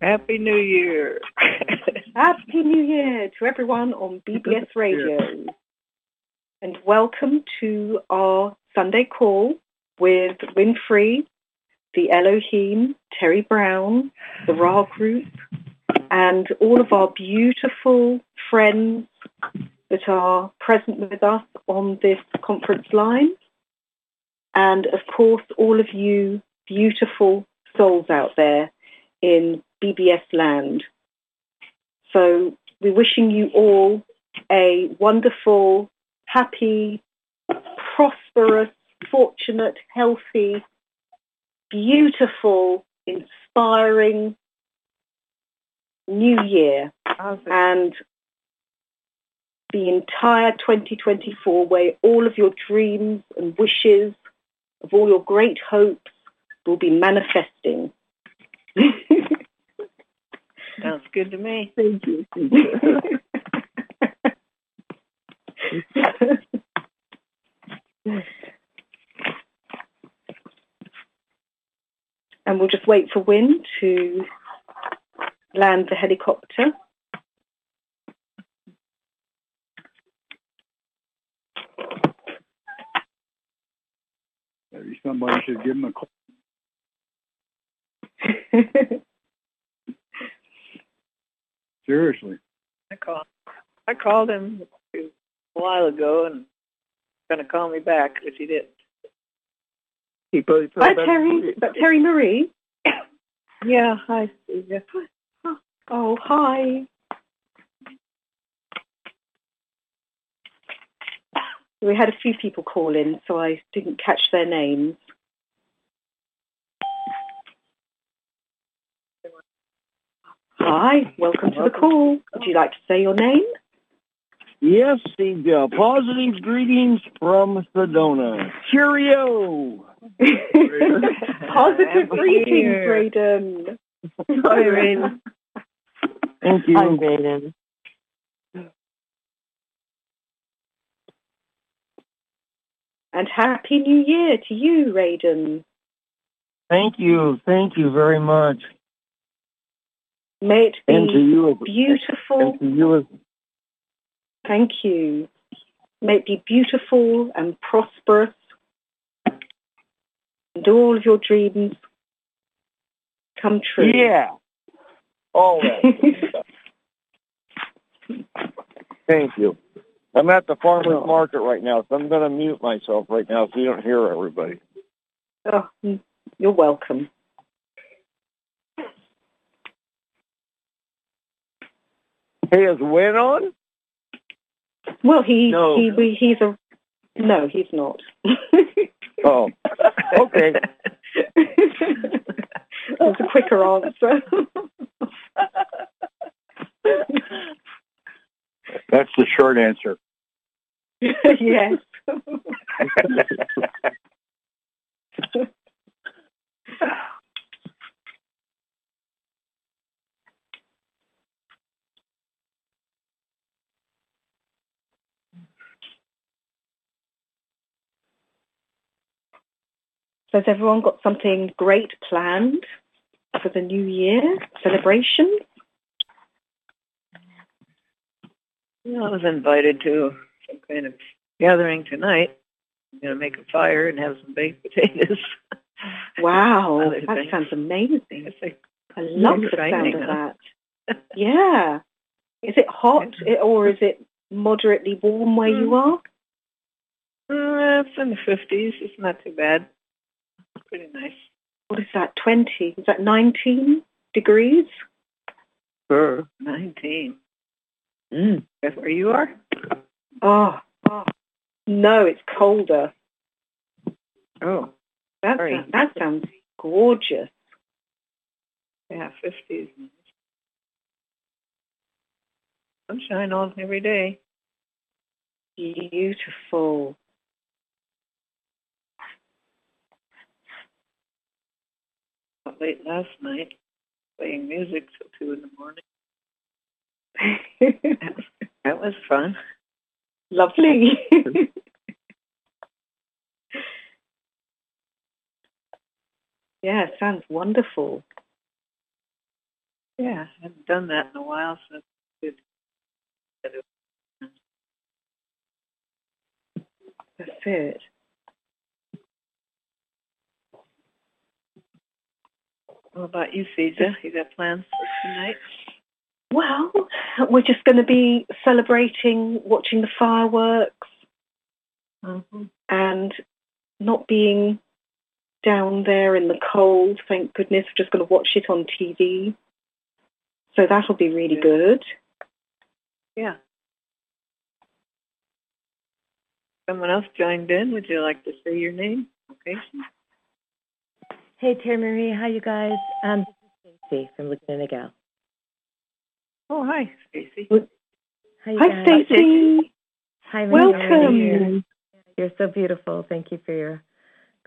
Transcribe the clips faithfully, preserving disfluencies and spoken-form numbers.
Happy New Year. Happy New Year to everyone on B B S Radio. And welcome to our Sunday call with Wynn Free, the Elohim, Terry Brown, the Ra Group, and all of our beautiful friends that are present with us on this conference line. And, of course, all of you beautiful souls out there in B B S land. So we're wishing you all a wonderful, happy, prosperous, fortunate, healthy, beautiful, inspiring new year. And the entire twenty twenty-four, where all of your dreams and wishes of all your great hopes will be manifesting. Sounds good to me. Thank you. Thank you. And we'll just wait for Wynn to land the helicopter. Maybe somebody should give him a call. Seriously. I called, I called him a while ago and he's going to call me back, which he didn't. He probably hi, Terry. But Terry Marie. Yeah, hi, Cedia. Oh, hi. We had a few people call in, so I didn't catch their names. Hi, welcome to the call. Would you like to say your name? Yes, Cedia. Positive greetings from Sedona. Cheerio! Positive greetings, Braden. Hi, Braden. Thank you. Hi, Braden. And Happy New Year to you, Raiden. Thank you. Thank you very much. May it be and to you, beautiful. And to you. Thank you. May it be beautiful and prosperous. And all of your dreams come true. Yeah. Always. Thank you. I'm at the farmer's oh. market right now, so I'm going to mute myself right now so you don't hear everybody. Oh, you're welcome. Hey, is Wynn on? Well, he, no. he, we, he's a... No, he's not. Oh, okay. That's a quicker answer. That's the short answer. Yes. So has everyone got something great planned for the new year celebration? You know, I was invited to some kind of gathering tonight. I'm going to make a fire and have some baked potatoes. Wow, that things. sounds amazing. Like I love the sound of huh? that. Yeah. Is it hot or is it moderately warm where mm. you are? Uh, it's in the fifties. It's not too bad. It's pretty nice. What is that, twenty? Is that nineteen degrees? Sure. nineteen. Mm. That's where you are? Oh, oh, no, it's colder. Oh. That, sounds, that sounds gorgeous. Yeah, fifties. Sunshine on every day. Beautiful. Not late last night, playing music till two in the morning. That was fun. Lovely. Yeah, sounds wonderful. Yeah, I haven't done that in a while, so it's good. That's it. What about you, Cedia? You got plans for tonight? Well, we're just going to be celebrating, watching the fireworks, mm-hmm. and not being down there in the cold, thank goodness. We're just going to watch it on T V. So that'll be really good. Yeah. Someone else joined in. Would you like to say your name? Okay. Hey, Terry Marie. Hi, you guys. Um, this is Stacey from Laguna Niguel. Oh, hi, Stacey. Hi, hi Stacey. Hi, welcome. You're, you're so beautiful. Thank you for your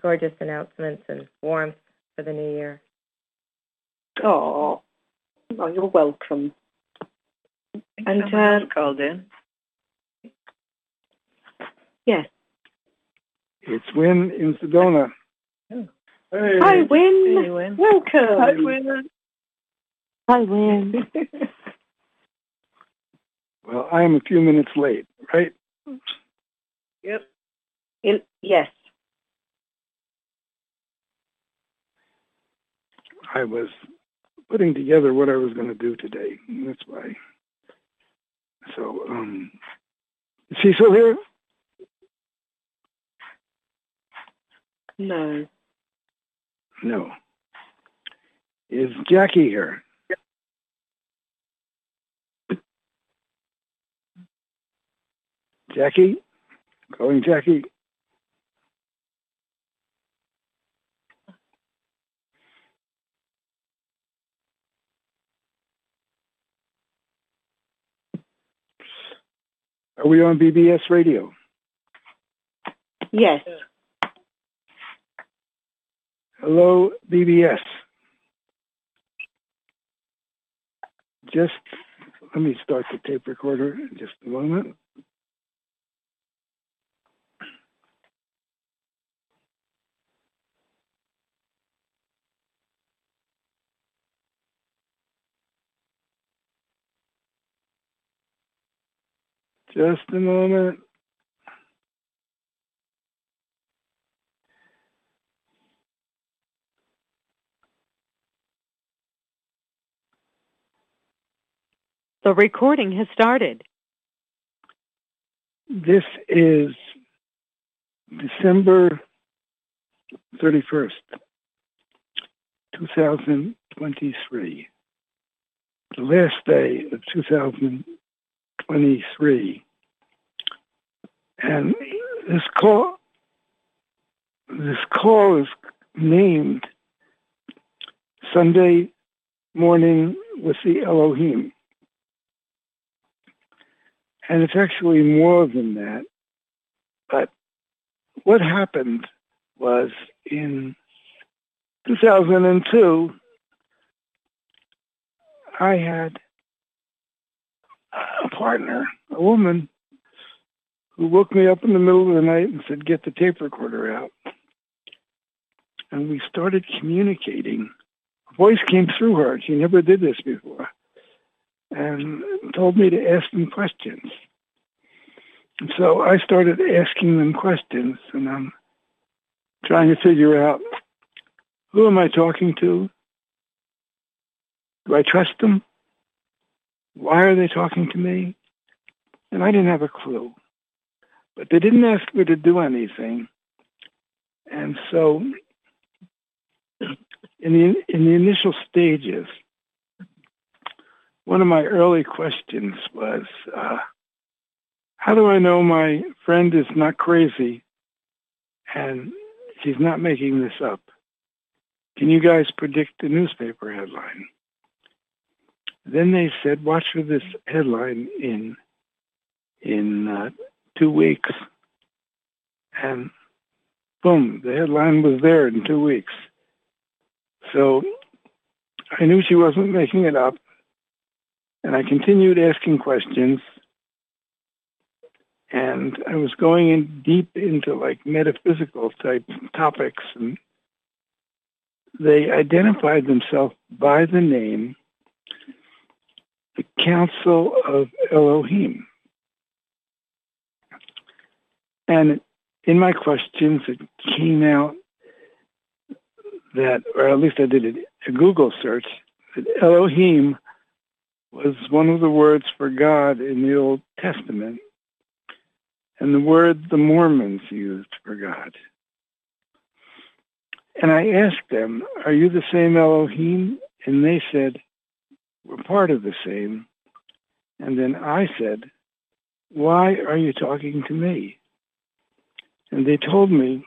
gorgeous announcements and warmth for the new year. Oh, oh you're welcome. And uh, called in. Yes. It's Wynn in Sedona. Oh. Hey. Hi, Wynn. Hey, Wynn. Welcome. Hi, Wynn. Hi, Wynn. Well, I am a few minutes late, right? Yep. It, yes. I was putting together what I was going to do today. That's why. So, um, is Cecil here? No. No. Is Jackie here? Jackie? Calling Jackie? Are we on B B S Radio? Yes. Hello, B B S. Just, let me start the tape recorder in just a moment. Just a moment. The recording has started. This is December thirty-first, twenty twenty-three. The last day of two thousand twenty-three. And this call, this call is named Sunday Morning with the Elohim. And it's actually more than that. But what happened was in two thousand two, I had a partner, a woman, who woke me up in the middle of the night and said, get the tape recorder out. And we started communicating. A voice came through her. She never did this before. And told me to ask them questions. And so I started asking them questions, and I'm trying to figure out, who am I talking to? Do I trust them? Why are they talking to me? And I didn't have a clue. But they didn't ask me to do anything. And so in the, in the initial stages, one of my early questions was, uh, how do I know my friend is not crazy and she's not making this up? Can you guys predict the newspaper headline? Then they said, watch for this headline in in uh, two weeks. And boom, the headline was there in two weeks. So I knew she wasn't making it up. And I continued asking questions, and I was going in deep into like metaphysical type topics, and they identified themselves by the name the Council of Elohim. And in my questions, it came out that, or at least I did a Google search, that Elohim was one of the words for God in the Old Testament, and the word the Mormons used for God. And I asked them, are you the same Elohim? And they said, we're part of the same. And then I said, why are you talking to me? And they told me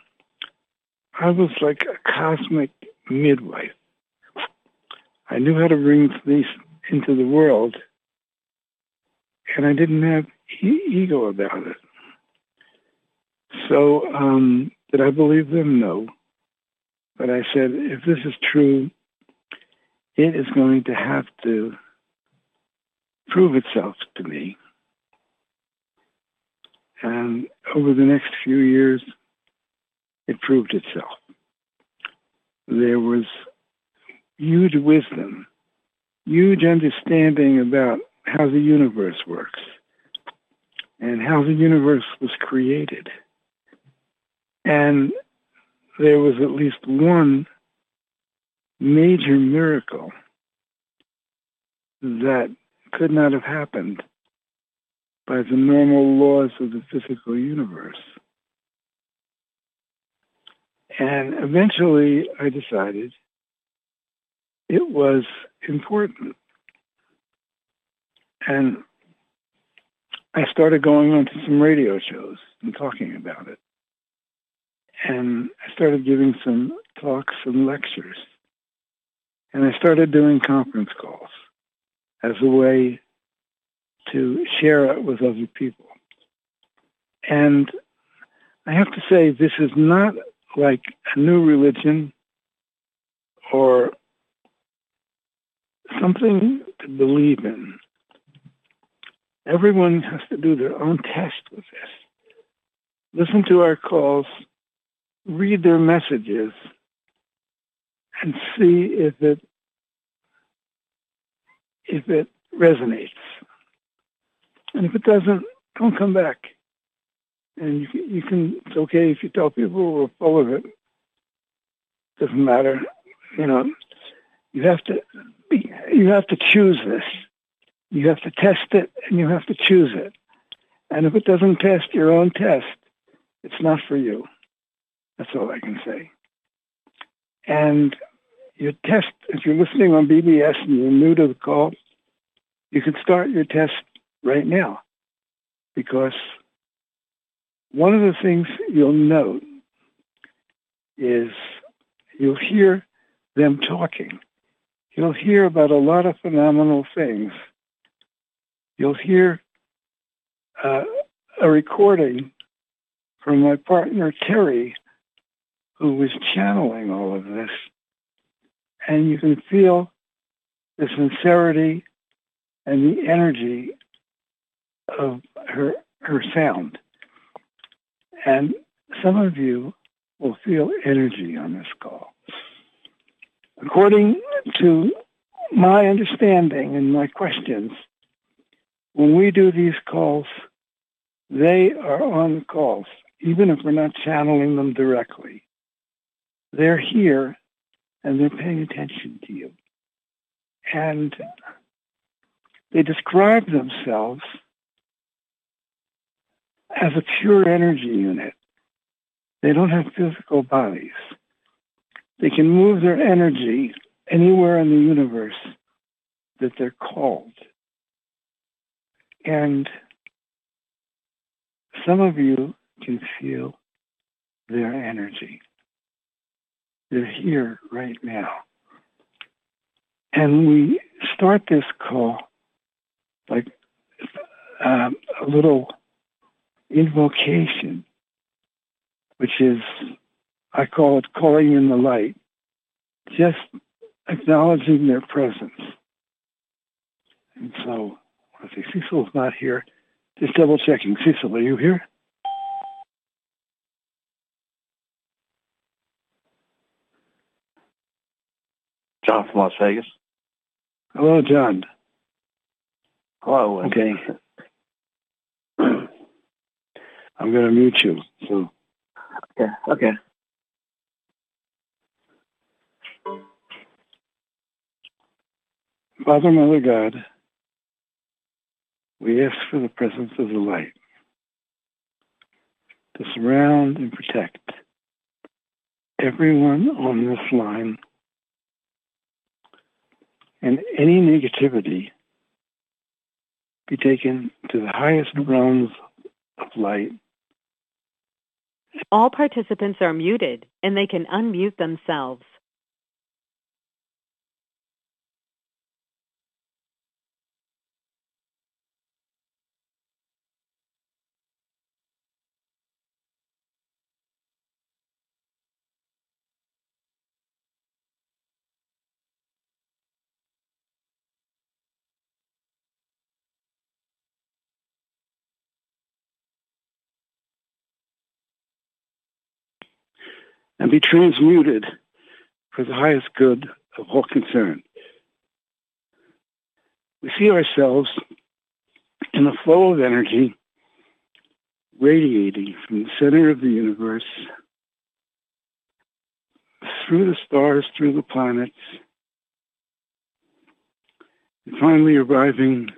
I was like a cosmic midwife. I knew how to bring these into the world, and I didn't have e- ego about it. So um, did I believe them? No. But I said, if this is true, it is going to have to prove itself to me. And over the next few years, it proved itself. There was huge wisdom, huge understanding about how the universe works and how the universe was created. And there was at least one major miracle that could not have happened by the normal laws of the physical universe. And eventually I decided it was important. And I started going on to some radio shows and talking about it. And I started giving some talks and lectures. And I started doing conference calls as a way to share it with other people. And I have to say, this is not like a new religion or something to believe in. Everyone has to do their own test with this. Listen to our calls, read their messages, and see if it if it resonates. And if it doesn't, don't come back. And you can, you can, it's okay if you tell people we're full of it. Doesn't matter. You know, you have to be, you have to choose this. You have to test it, and you have to choose it. And if it doesn't pass your own test, it's not for you. That's all I can say. And your test, if you're listening on B B S and you're new to the call, you can start your test right now, because one of the things you'll note is you'll hear them talking. You'll hear about a lot of phenomenal things. You'll hear uh, a recording from my partner, Terry, who was channeling all of this. And you can feel the sincerity and the energy of her her sound. And some of you will feel energy on this call. According to my understanding and my questions, when we do these calls, they are on the calls, even if we're not channeling them directly. They're here, and they're paying attention to you. And they describe themselves as a pure energy unit. They don't have physical bodies. They can move their energy anywhere in the universe that they're called. And some of you can feel their energy. They're here right now. And we start this call like um, a little invocation, which is, I call it calling in the light, just acknowledging their presence. And so, let's see, Cecil's not here. Just double checking. Cecil, are you here? John from Las Vegas. Hello, John. Hello. Okay. I'm going to mute you. So. Okay. Okay. Father, Mother, God, we ask for the presence of the light to surround and protect everyone on this line and any negativity be taken to the highest realms of light. All participants are muted and they can unmute themselves. And be transmuted for the highest good of all concerned. We see ourselves in a flow of energy radiating from the center of the universe, through the stars, through the planets, and finally arriving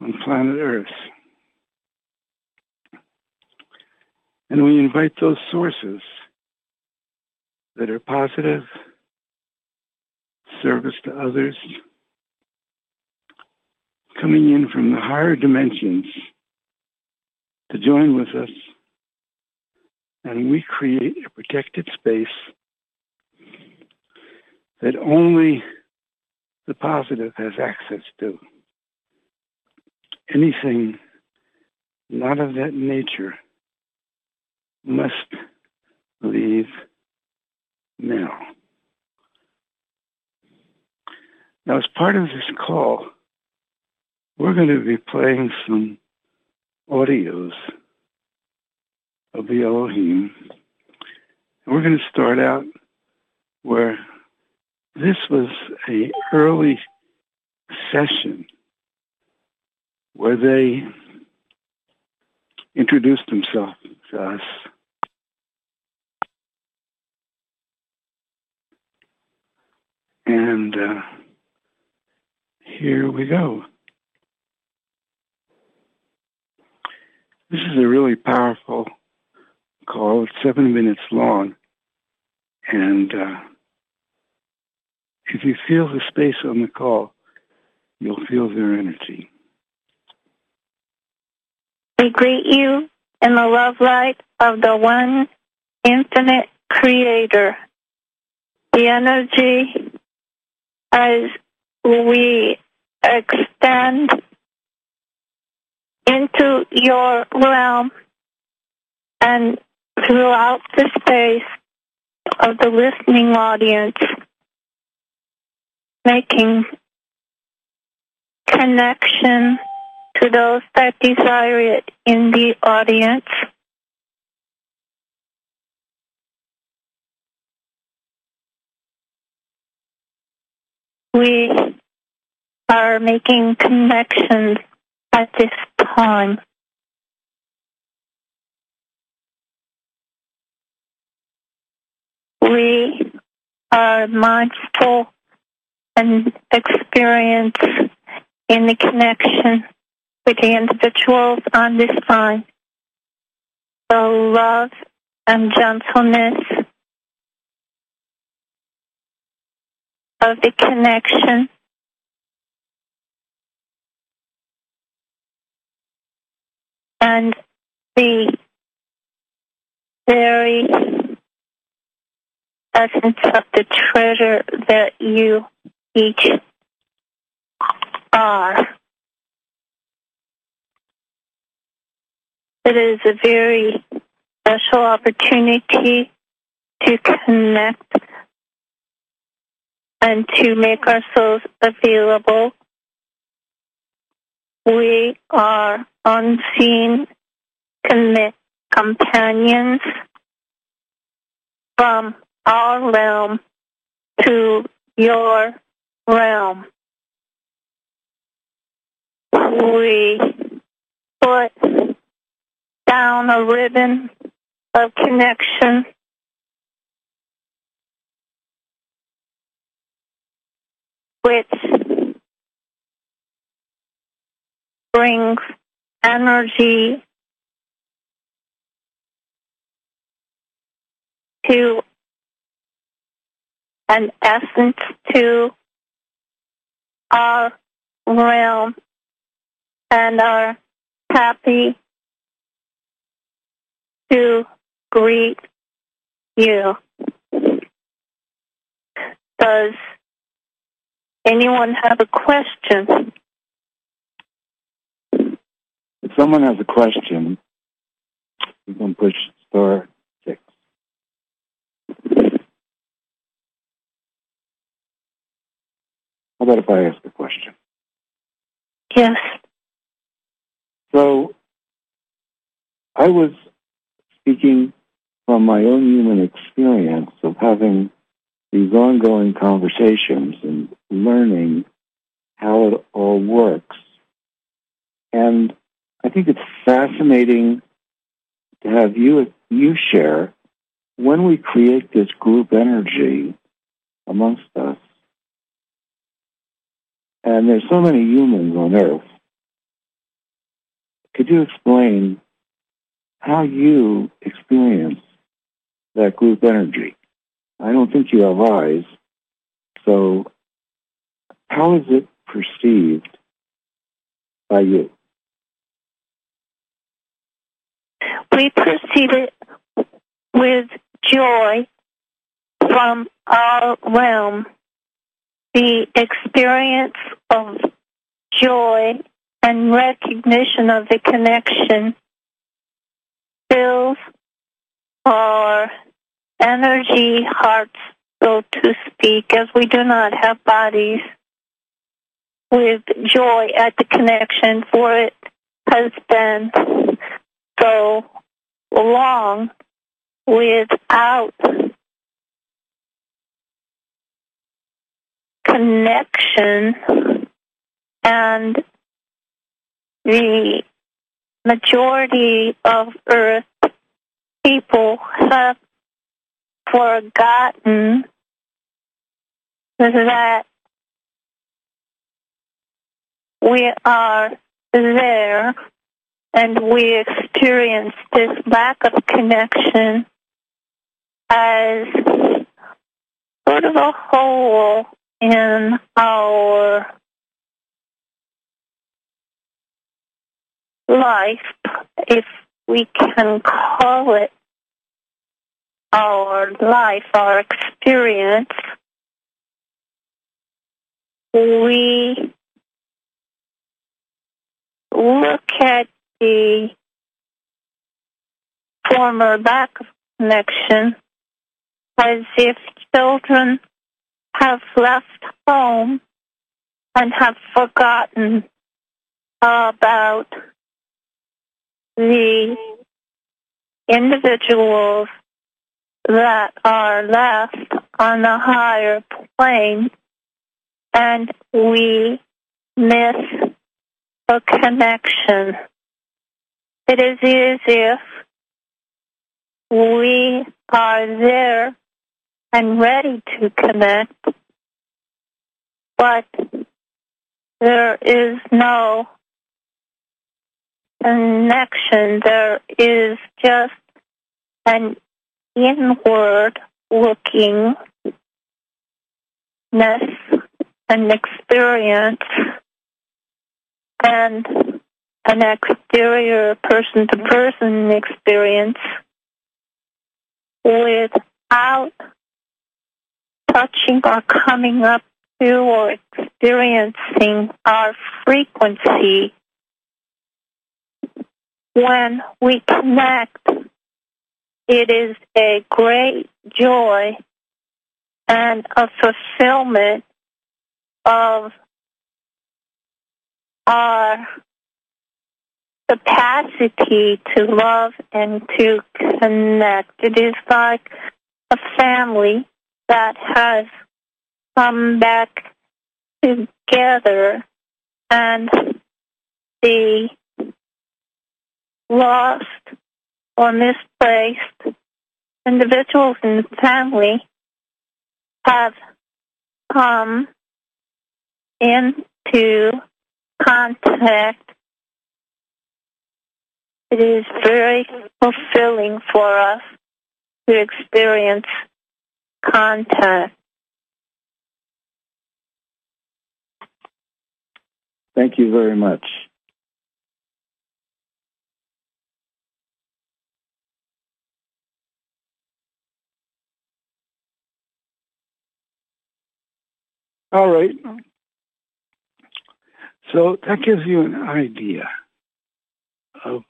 on planet Earth. And we invite those sources that are positive, service to others, coming in from the higher dimensions to join with us, and we create a protected space that only the positive has access to. Anything not of that nature must leave now. Now, as part of this call, we're going to be playing some audios of the Elohim. And we're going to start out where this was an early session where they introduced themselves to us. And uh, here we go. This is a really powerful call. It's seven minutes long. And uh, if you feel the space on the call, you'll feel their energy. We greet you in the love light of the one infinite creator. The energy as we extend into your realm and throughout the space of the listening audience, making connection to those that desire it in the audience. We are making connections at this time. We are mindful and experience in the connection with the individuals on this line. The love and gentleness of the connection and the very essence of the treasure that you each are. It is a very special opportunity to connect and to make ourselves available. We are unseen companions from our realm to your realm. we put down a ribbon of connection. Which brings energy to an essence to our realm and are happy to greet you. Does anyone have a question? If someone has a question, you can push star six. How about if I ask a question? Yes. So, I was speaking from my own human experience of having these ongoing conversations and learning how it all works. And I think it's fascinating to have you you share, when we create this group energy amongst us, and there's so many humans on Earth, could you explain how you experience that group energy? I don't think you have eyes, so how is it perceived by you? We perceive it with joy from our realm. The experience of joy and recognition of the connection fills our energy, hearts, so to speak, as we do not have bodies, with joy at the connection, for it has been so long without connection, and the majority of Earth people have forgotten that we are there and we experience this lack of connection as sort of a hole in our life, if we can call it our life, our experience. We look at the former lack of connection as if children have left home and have forgotten about the individuals that are left on a higher plane, and we miss a connection. It is as if we are there and ready to connect, but there is no connection. There is just an inward-lookingness and experience, and an exterior person-to-person experience without touching or coming up to or experiencing our frequency. When we connect, it is a great joy and a fulfillment of our capacity to love and to connect. It is like a family that has come back together and be lost or misplaced individuals in the family have come into contact. It is very fulfilling for us to experience contact. Thank you very much. All right. So that gives you an idea of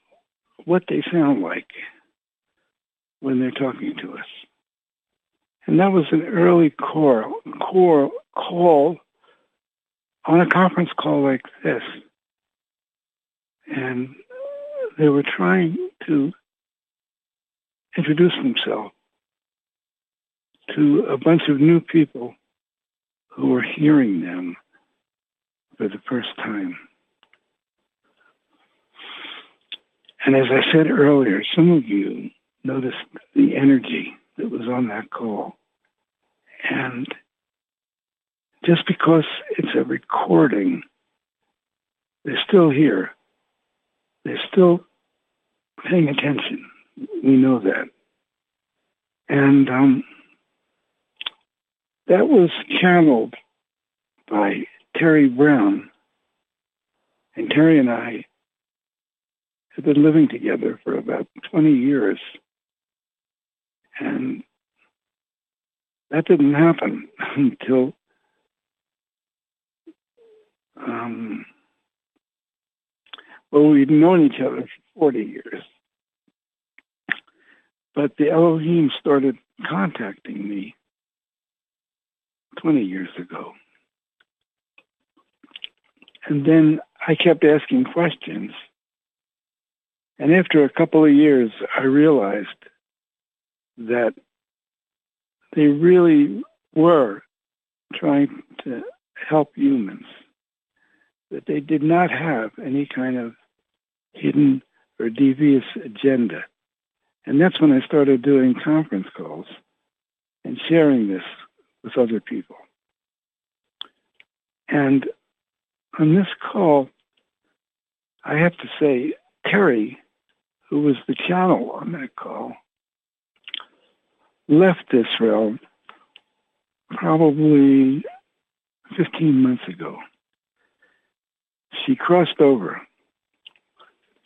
what they sound like when they're talking to us. And that was an early call, call, call on a conference call like this. And they were trying to introduce themselves to a bunch of new people who were hearing them for the first time. And as I said earlier, some of you noticed the energy that was on that call. And just because it's a recording, they're still here. They're still paying attention. We know that. And um, that was channeled by Terry Brown. And Terry and I have been living together for about twenty years. And that didn't happen until um, well, we'd known each other for forty years. But the Elohim started contacting me twenty years ago. And then I kept asking questions. And after a couple of years, I realized that they really were trying to help humans, that they did not have any kind of hidden or devious agenda. And that's when I started doing conference calls and sharing this with other people. And on this call, I have to say, Terry, who was the channel on that call, left this realm probably fifteen months ago. She crossed over,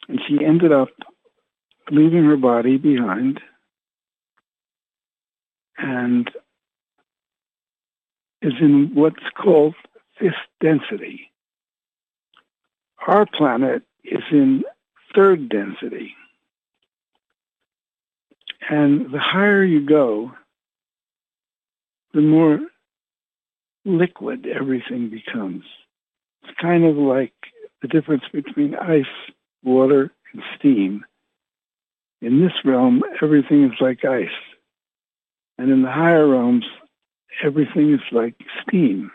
and she ended up leaving her body behind, and is in what's called fifth density. Our planet is in third density. And the higher you go, the more liquid everything becomes. It's kind of like the difference between ice, water, and steam. In this realm, everything is like ice. And in the higher realms, everything is like steam.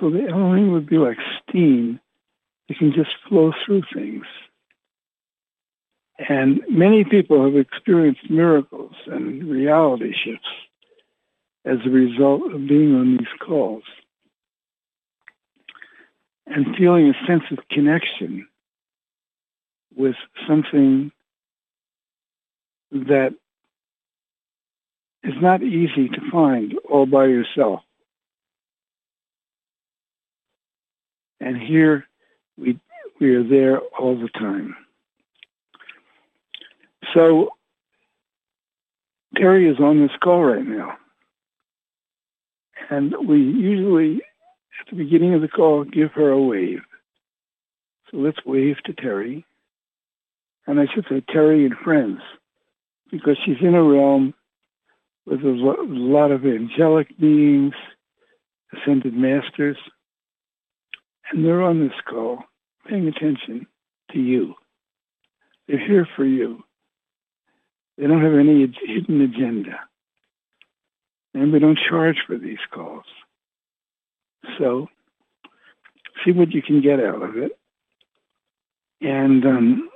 So the Elohim would be like steam. It can just flow through things. And many people have experienced miracles and reality shifts as a result of being on these calls and feeling a sense of connection with something that is not easy to find all by yourself. And here we we are there all the time. So Terry is on this call right now. And we usually, at the beginning of the call, give her a wave. So let's wave to Terry. And I should say Terry and friends, because she's in a realm with a lot of angelic beings, ascended masters, and they're on this call paying attention to you. They're here for you. They don't have any hidden agenda. And we don't charge for these calls. So see what you can get out of it. And um,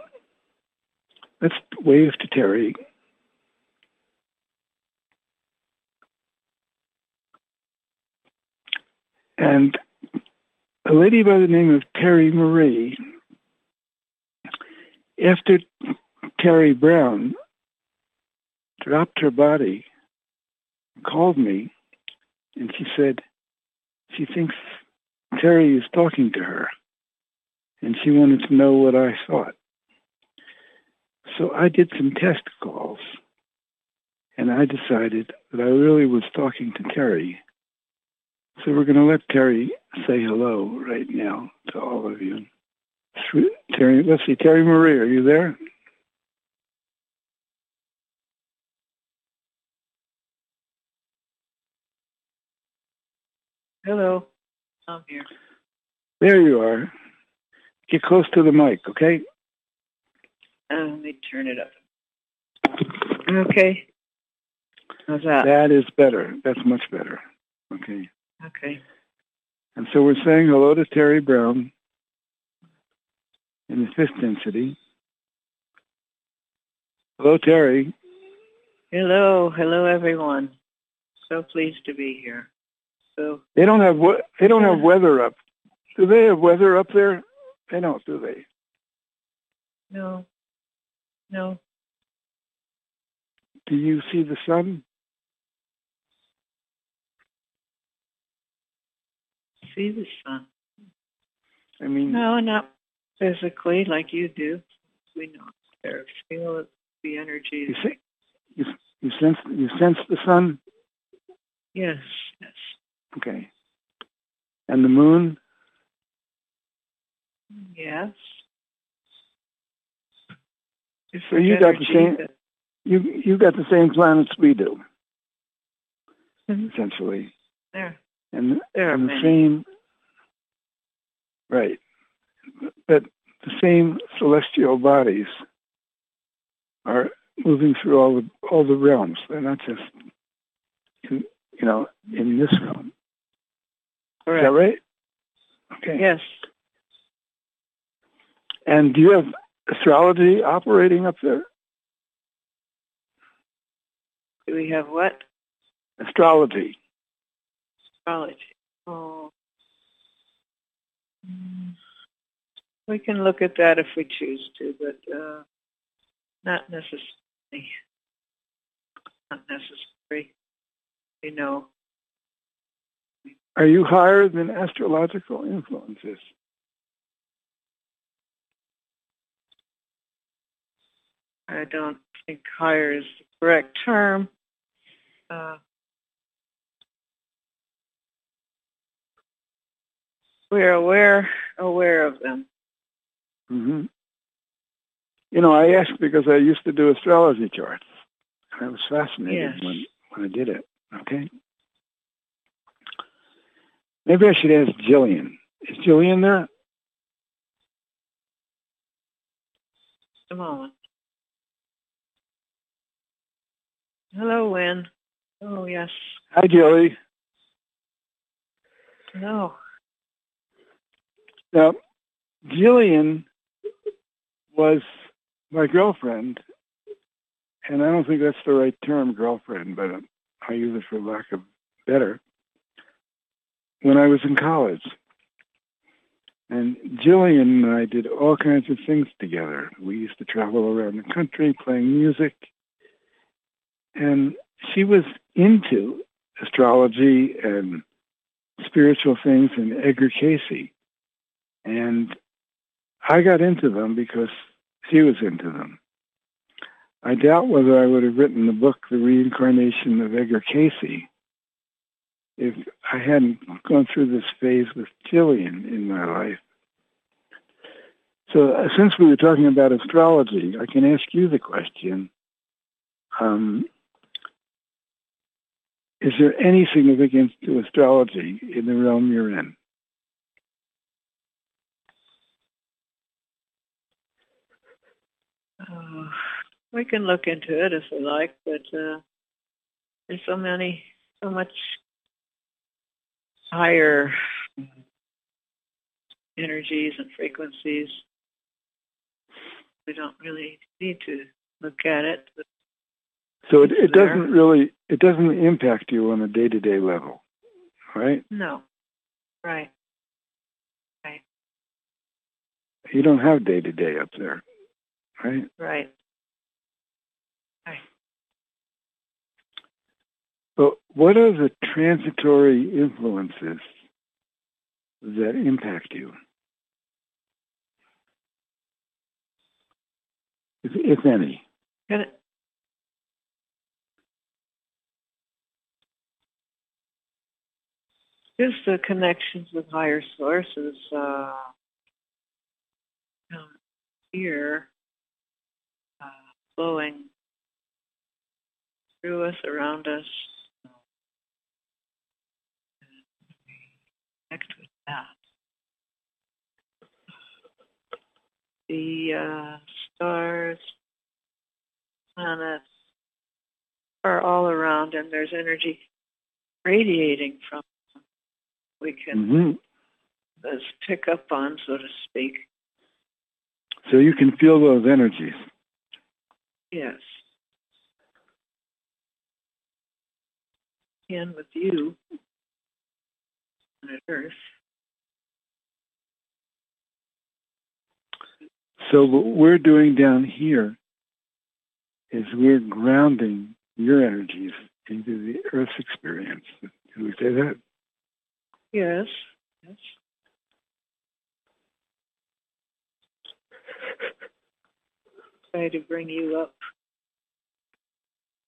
let's wave to Terry. And a lady by the name of Terry Marie, after Terry Brown dropped her body, called me, and she said she thinks Terry is talking to her, and she wanted to know what I thought. So I did some test calls, and I decided that I really was talking to Terry. So we're going to let Terry say hello right now to all of you. Terry, let's see, Terry Marie, are you there? Hello. I'm here. There you are. Get close to the mic, okay? Uh, let me turn it up. Okay. How's that? That is better. That's much better. Okay. Okay. And so we're saying hello to Terry Brown in the fifth density. Hello, Terry. Hello. Hello, everyone. So pleased to be here. So they don't have what they don't have weather up. Do they have weather up there? They don't, do they? No. No. Do you see the sun? See the sun. I mean, no, not physically like you do. We know it's there. Feel the energy. You see, you, you sense you sense the sun. Yes. Yes. Okay. And the moon. Yes. It's so you got the same. That... You you got the same planets we do. Mm-hmm. Essentially. There. And, there and the same, right, but the same celestial bodies are moving through all the all the realms. They're not just, you know, in this realm. Correct. Is that right? Okay. Yes. And do you have astrology operating up there? Do we have what? Astrology. Oh. We can look at that if we choose to, but uh, not necessarily. Not necessary. You know. Are you higher than astrological influences? I don't think higher is the correct term. Uh, We are aware, aware of them. Mm-hmm. You know, I asked because I used to do astrology charts. I was fascinated yes. when, when I did it, okay? Maybe I should ask Jillian. Is Jillian there? Just a moment. Hello, Wynn. Oh, yes. Hi, Jilly. Hello. Now, Jillian was my girlfriend, and I don't think that's the right term, girlfriend, but I use it for lack of better, when I was in college. And Jillian and I did all kinds of things together. We used to travel around the country playing music, and she was into astrology and spiritual things and Edgar Cayce. And I got into them because she was into them. I doubt whether I would have written the book, The Reincarnation of Edgar Cayce, if I hadn't gone through this phase with Jillian in my life. So uh, since we were talking about astrology, I can ask you the question, um, is there any significance to astrology in the realm you're in? Uh, we can look into it if we like, but uh, there's so many, so much higher energies and frequencies we don't really need to look at it. So it, it doesn't really, it doesn't impact you on a day-to-day level, right? No. Right. Right. You don't have day-to-day up there, right? Right. Right. But what are the transitory influences that impact you? If, if any. Can it- Just the connections with higher sources uh, here, uh, flowing through us, around us, and we connect with that. The uh, stars, planets are all around, and there's energy radiating from. We can mm-hmm. let's pick up on, so to speak. So you can feel those energies. Yes. And with you on Earth. So what we're doing down here is we're grounding your energies into the Earth's experience. Can we say that? Yes, yes. Try to bring you up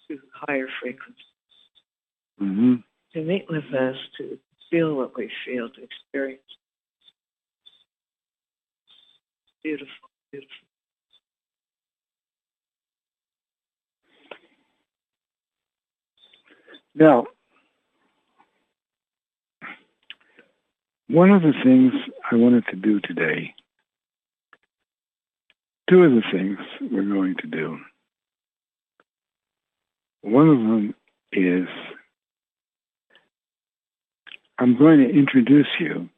to higher frequencies, mm-hmm. to meet with us, to feel what we feel, to experience. Beautiful, beautiful. Now, one of the things I wanted to do today, two of the things we're going to do, one of them is I'm going to introduce you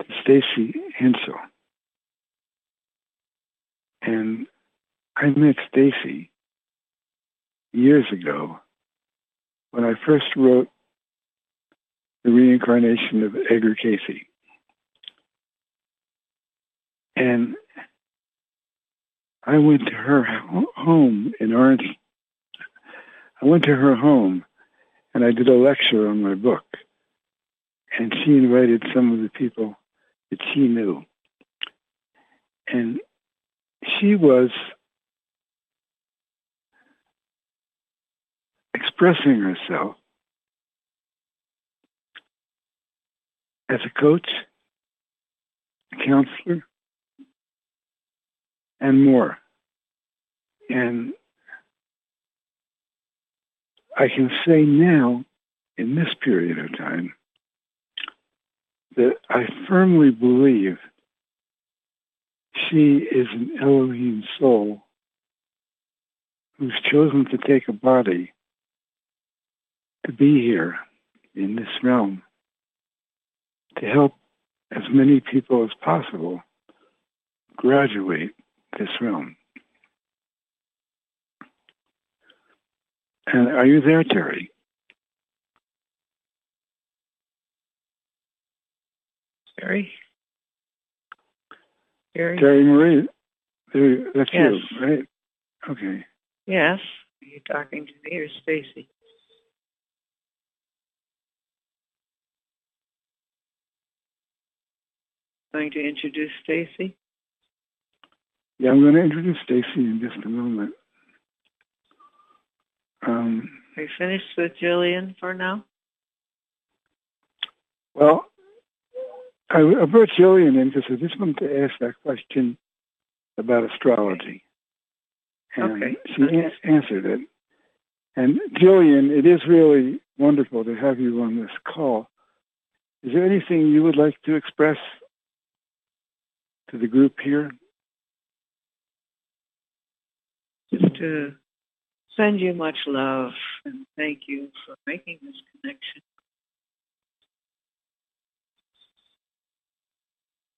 to Stacey Hensel. And I met Stacey years ago when I first wrote The Reincarnation of Edgar Cayce. And I went to her home in Orange. I went to her home and I did a lecture on my book. And she invited some of the people that she knew. And she was expressing herself as a coach, a counselor, and more. And I can say now, in this period of time, that I firmly believe she is an Elohim soul who's chosen to take a body to be here in this realm, to help as many people as possible graduate this realm. And are you there, Terry? Terry? Terry, Terry Marie, that's yes. you, right? Okay. Yes. Are you talking to me or Stacey? Going to introduce Stacey? Yeah, I'm going to introduce Stacey in just a moment. Um, Are you finished with Jillian for now? Well, I, I brought Jillian in because I just wanted to ask that question about astrology. And okay. She okay. A- answered it. And Jillian, it is really wonderful to have you on this call. Is there anything you would like to express to the group here? Just to send you much love and thank you for making this connection.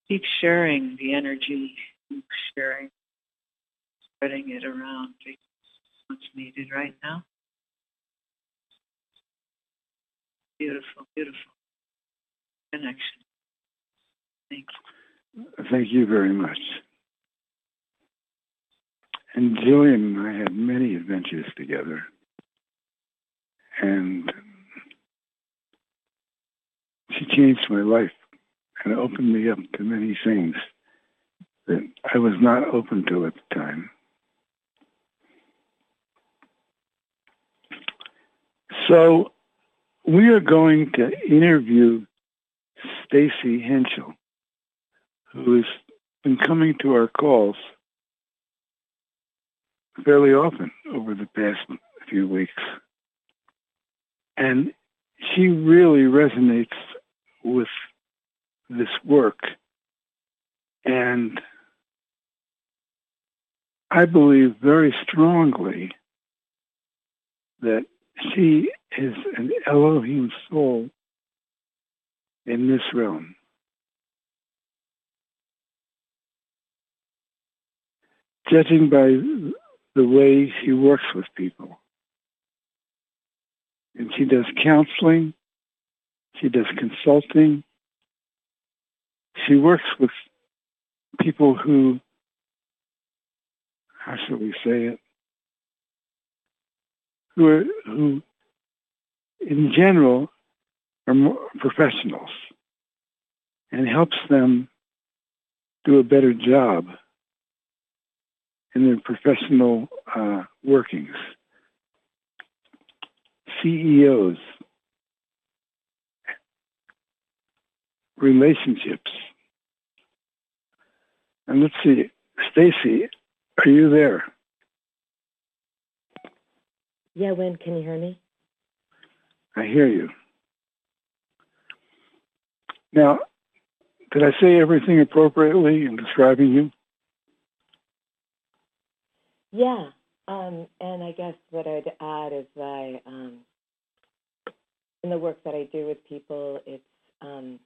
Keep sharing the energy, keep sharing spreading it around what's needed right now. Beautiful, beautiful connection. Thank you. Thank you very much. And Jillian and I had many adventures together. And she changed my life and opened me up to many things that I was not open to at the time. So we are going to interview Stacey Hensel, who has been coming to our calls fairly often over the past few weeks. And she really resonates with this work. And I believe very strongly that she is an Elohim soul in this realm. Judging by the way she works with people. And she does counseling. She does consulting. She works with people who, how shall we say it, who, are, who in general are more professionals, and helps them do a better job in their professional uh, workings. C E Os, relationships. And let's see, Stacey, are you there? Yeah, Wynn, can you hear me? I hear you. Now, did I say everything appropriately in describing you? Yeah, um, and I guess what I'd add is that um, in the work that I do with people, it's um,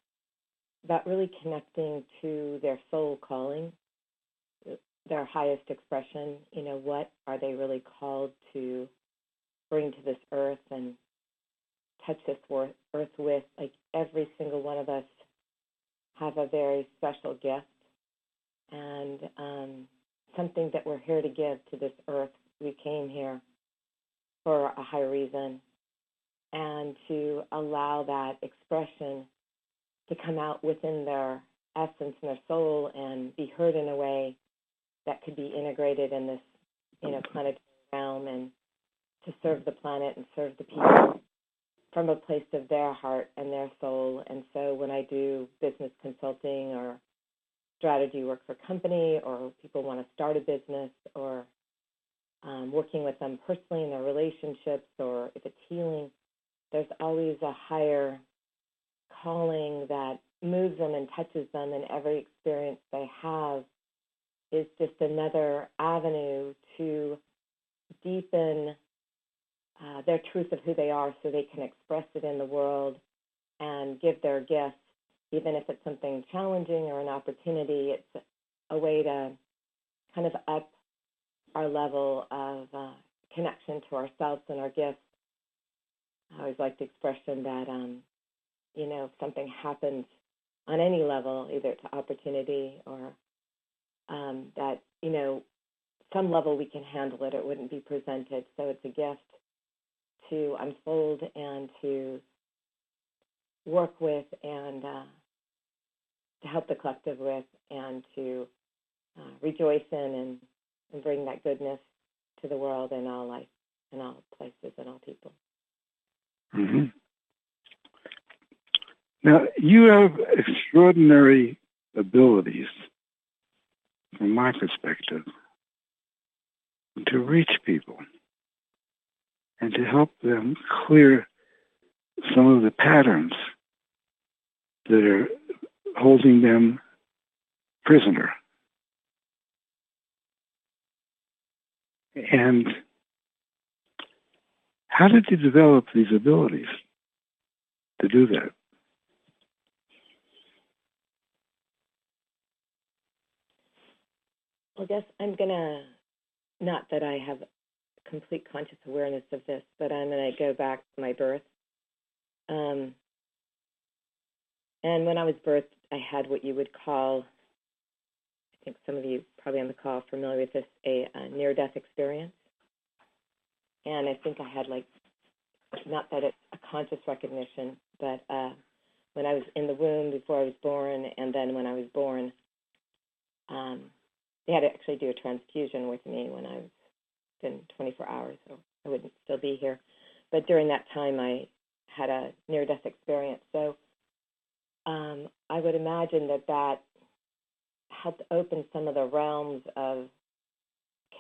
about really connecting to their soul calling, their highest expression. You know, what are they really called to bring to this earth and touch this earth with? Like, every single one of us have a very special gift and um, something that we're here to give to this earth. We came here for a high reason, and to allow that expression to come out within their essence and their soul and be heard in a way that could be integrated in this, you know, planetary realm, and to serve the planet and serve the people from a place of their heart and their soul. And so when I do business consulting or strategy work for company, or people want to start a business, or um, working with them personally in their relationships, or if it's healing, there's always a higher calling that moves them and touches them, and every experience they have is just another avenue to deepen uh, their truth of who they are, so they can express it in the world and give their gifts. Even if it's something challenging or an opportunity, it's a way to kind of up our level of uh, connection to ourselves and our gifts. I always like the expression that um, you know, if something happens on any level, either to opportunity or um, that, you know, some level we can handle it, it wouldn't be presented. So it's a gift to unfold and to work with, and uh, to help the collective with, and to uh, rejoice in and, and bring that goodness to the world and all life and all places and all people. Mm-hmm. Now, you have extraordinary abilities, from my perspective, to reach people and to help them clear some of the patterns that are holding them prisoner. And how did you develop these abilities to do that? I guess I'm going to not that I have complete conscious awareness of this, but I'm going to go back to my birth. Um, and when I was birthed, I had what you would call, I think some of you probably on the call are familiar with this, a, a near-death experience. And I think I had, like, not that it's a conscious recognition, but uh, when I was in the womb before I was born, and then when I was born, um, they had to actually do a transfusion with me when I was in twenty-four hours, so I wouldn't still be here. But during that time, I had a near-death experience. So um, I would imagine that that helped open some of the realms of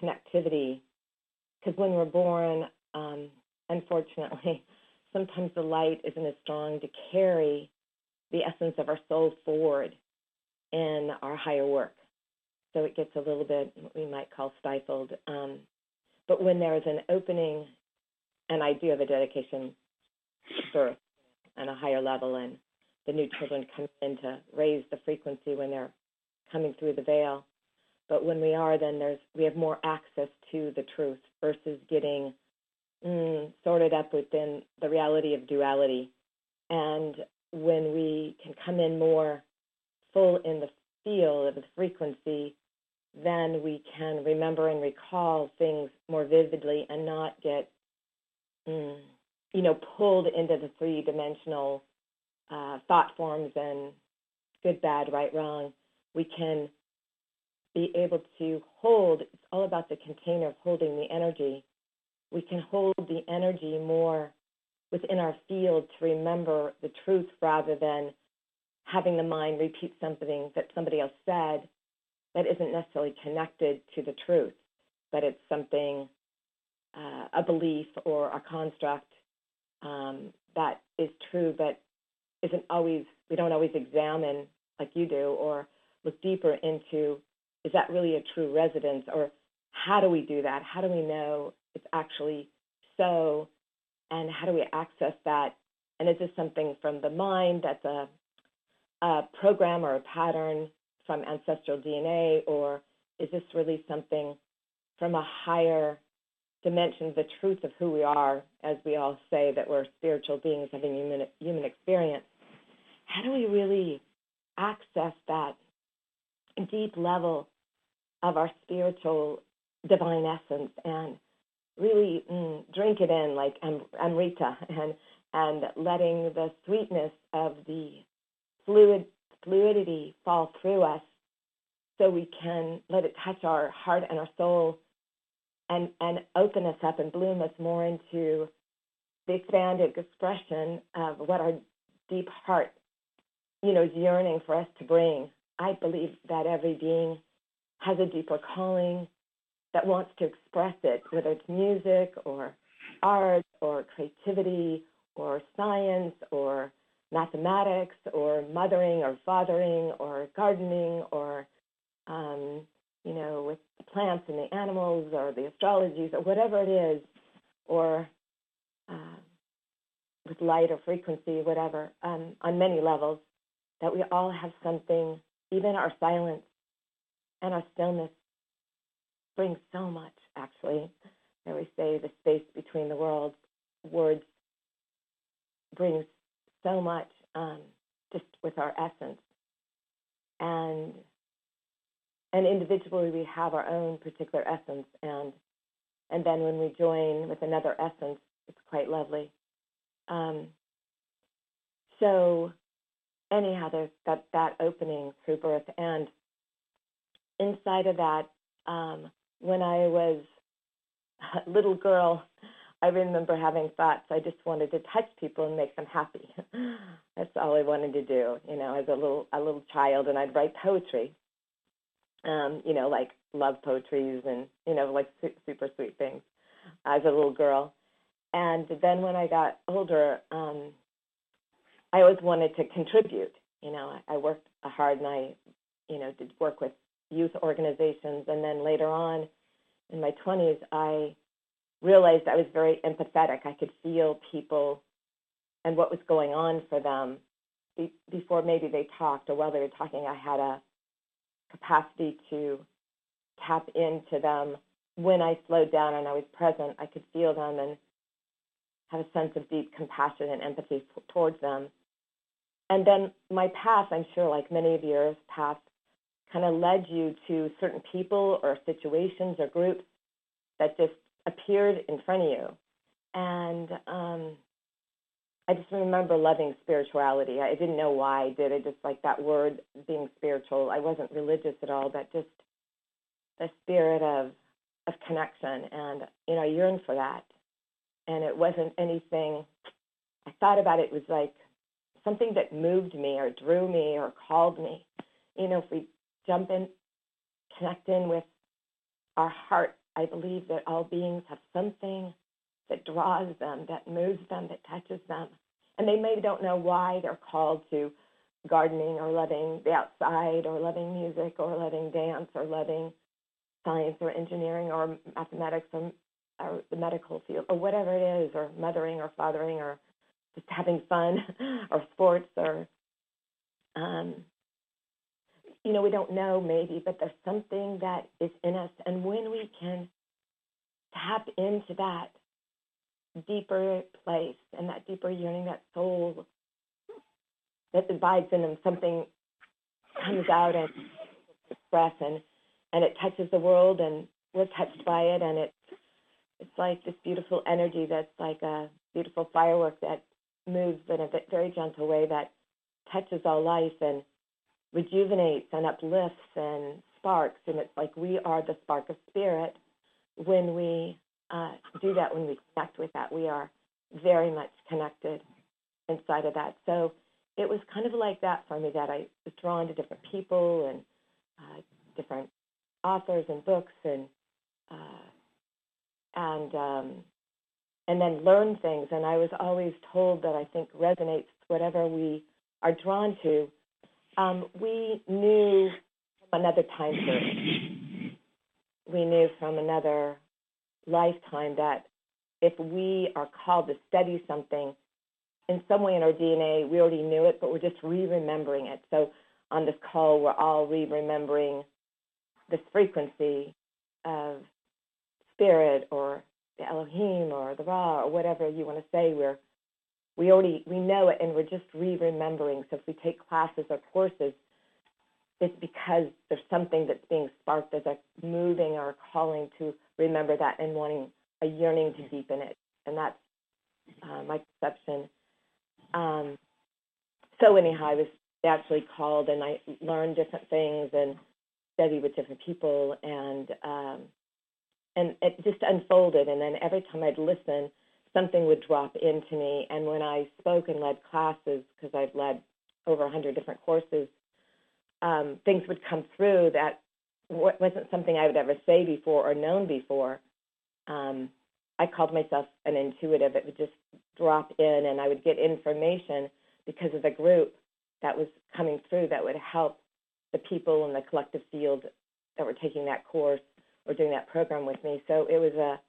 connectivity, because when we're born, um, unfortunately, sometimes the light isn't as strong to carry the essence of our soul forward in our higher work. So it gets a little bit, what we might call, stifled. Um, but when there is an opening, and I do have a dedication birth on a higher level, and the new children come in to raise the frequency when they're coming through the veil. But when we are, then there's we have more access to the truth versus getting mm, sorted up within the reality of duality. And when we can come in more full in the field of the frequency, then we can remember and recall things more vividly and not get, mm, you know, pulled into the three-dimensional uh, thought forms and good, bad, right, wrong. We can be able to hold, it's all about the container of holding the energy. We can hold the energy more within our field to remember the truth rather than having the mind repeat something that somebody else said that isn't necessarily connected to the truth, but it's something, uh, a belief or a construct um, that is true but isn't always, we don't always examine like you do or look deeper into, is that really a true residence, or how do we do that? How do we know it's actually so, and how do we access that? And is this something from the mind that's a, a program or a pattern from ancestral D N A, or is this really something from a higher dimension, the truth of who we are, as we all say that we're spiritual beings having human, human experience? How do we really access that deep level of our spiritual divine essence and really mm, drink it in like Am- Amrita and and letting the sweetness of the fluid fluidity fall through us so we can let it touch our heart and our soul and, and open us up and bloom us more into the expanded expression of what our deep heart, you know, is yearning for us to bring. I believe that every being has a deeper calling that wants to express it, whether it's music or art or creativity or science or mathematics or mothering or fathering or gardening or, um, you know, with the plants and the animals or the astrologies or whatever it is, or uh, with light or frequency, whatever, um, on many levels, that we all have something. Even our silence and our stillness brings so much, actually. I always say the space between the worlds, words brings so much um, just with our essence. And and individually we have our own particular essence. And and then when we join with another essence, it's quite lovely. Um, so... Anyhow, there's that, that opening through birth. And inside of that, um, when I was a little girl, I remember having thoughts. I just wanted to touch people and make them happy. That's all I wanted to do, you know, as a little a little child. And I'd write poetry, um, you know, like love poetries and, you know, like su- super sweet things as a little girl. And then when I got older, um, I always wanted to contribute. You know, I worked hard and I, you know, did work with youth organizations. And then later on in my twenties, I realized I was very empathetic. I could feel people and what was going on for them before maybe they talked or while they were talking. I had a capacity to tap into them when I slowed down and I was present, I could feel them and have a sense of deep compassion and empathy f- towards them. And then my path, I'm sure like many of yours, path kind of led you to certain people or situations or groups that just appeared in front of you. And um, I just remember loving spirituality. I didn't know why I did. I just like that word, being spiritual. I wasn't religious at all, but just the spirit of, of connection. And, you know, I yearned for that. And it wasn't anything, I thought about it, it was like something that moved me or drew me or called me. You know, if we jump in, connect in with our heart, I believe that all beings have something that draws them, that moves them, that touches them. And they maybe don't know why they're called to gardening or loving the outside or loving music or loving dance or loving science or engineering or mathematics or, or the medical field or whatever it is, or mothering or fathering or just having fun or sports or, um, you know, we don't know maybe, but there's something that is in us. And when we can tap into that deeper place and that deeper yearning, that soul that abides in them, something comes out and express and, and it touches the world, and we're touched by it. And it's, it's like this beautiful energy that's like a beautiful firework that moves in a very gentle way that touches all life and rejuvenates and uplifts and sparks. And it's like we are the spark of spirit when we uh, do that, when we connect with that. We are very much connected inside of that. So it was kind of like that for me, that I was drawn to different people and uh, different authors and books and uh, and um, and then learn things. And I was always told that I think resonates whatever we are drawn to. Um, we knew from another time period. We knew from another lifetime that if we are called to study something, in some way in our D N A, we already knew it, but we're just re-remembering it. So on this call, we're all re-remembering this frequency of spirit or the Elohim or the Ra or whatever you want to say. We're We already, we know it, and we're just re-remembering. So if we take classes or courses, it's because there's something that's being sparked as a moving or calling to remember that and wanting a yearning to deepen it. And that's uh, my perception. Um, so anyhow, I was actually called, and I learned different things and studied with different people, and um, and it just unfolded. And then every time I'd listen, something would drop into me. And when I spoke and led classes, because I've led over one hundred different courses, um, things would come through that wasn't something I would ever say before or known before. Um, I called myself an intuitive. It would just drop in, and I would get information because of the group that was coming through that would help the people in the collective field that were taking that course or doing that program with me. So it was a,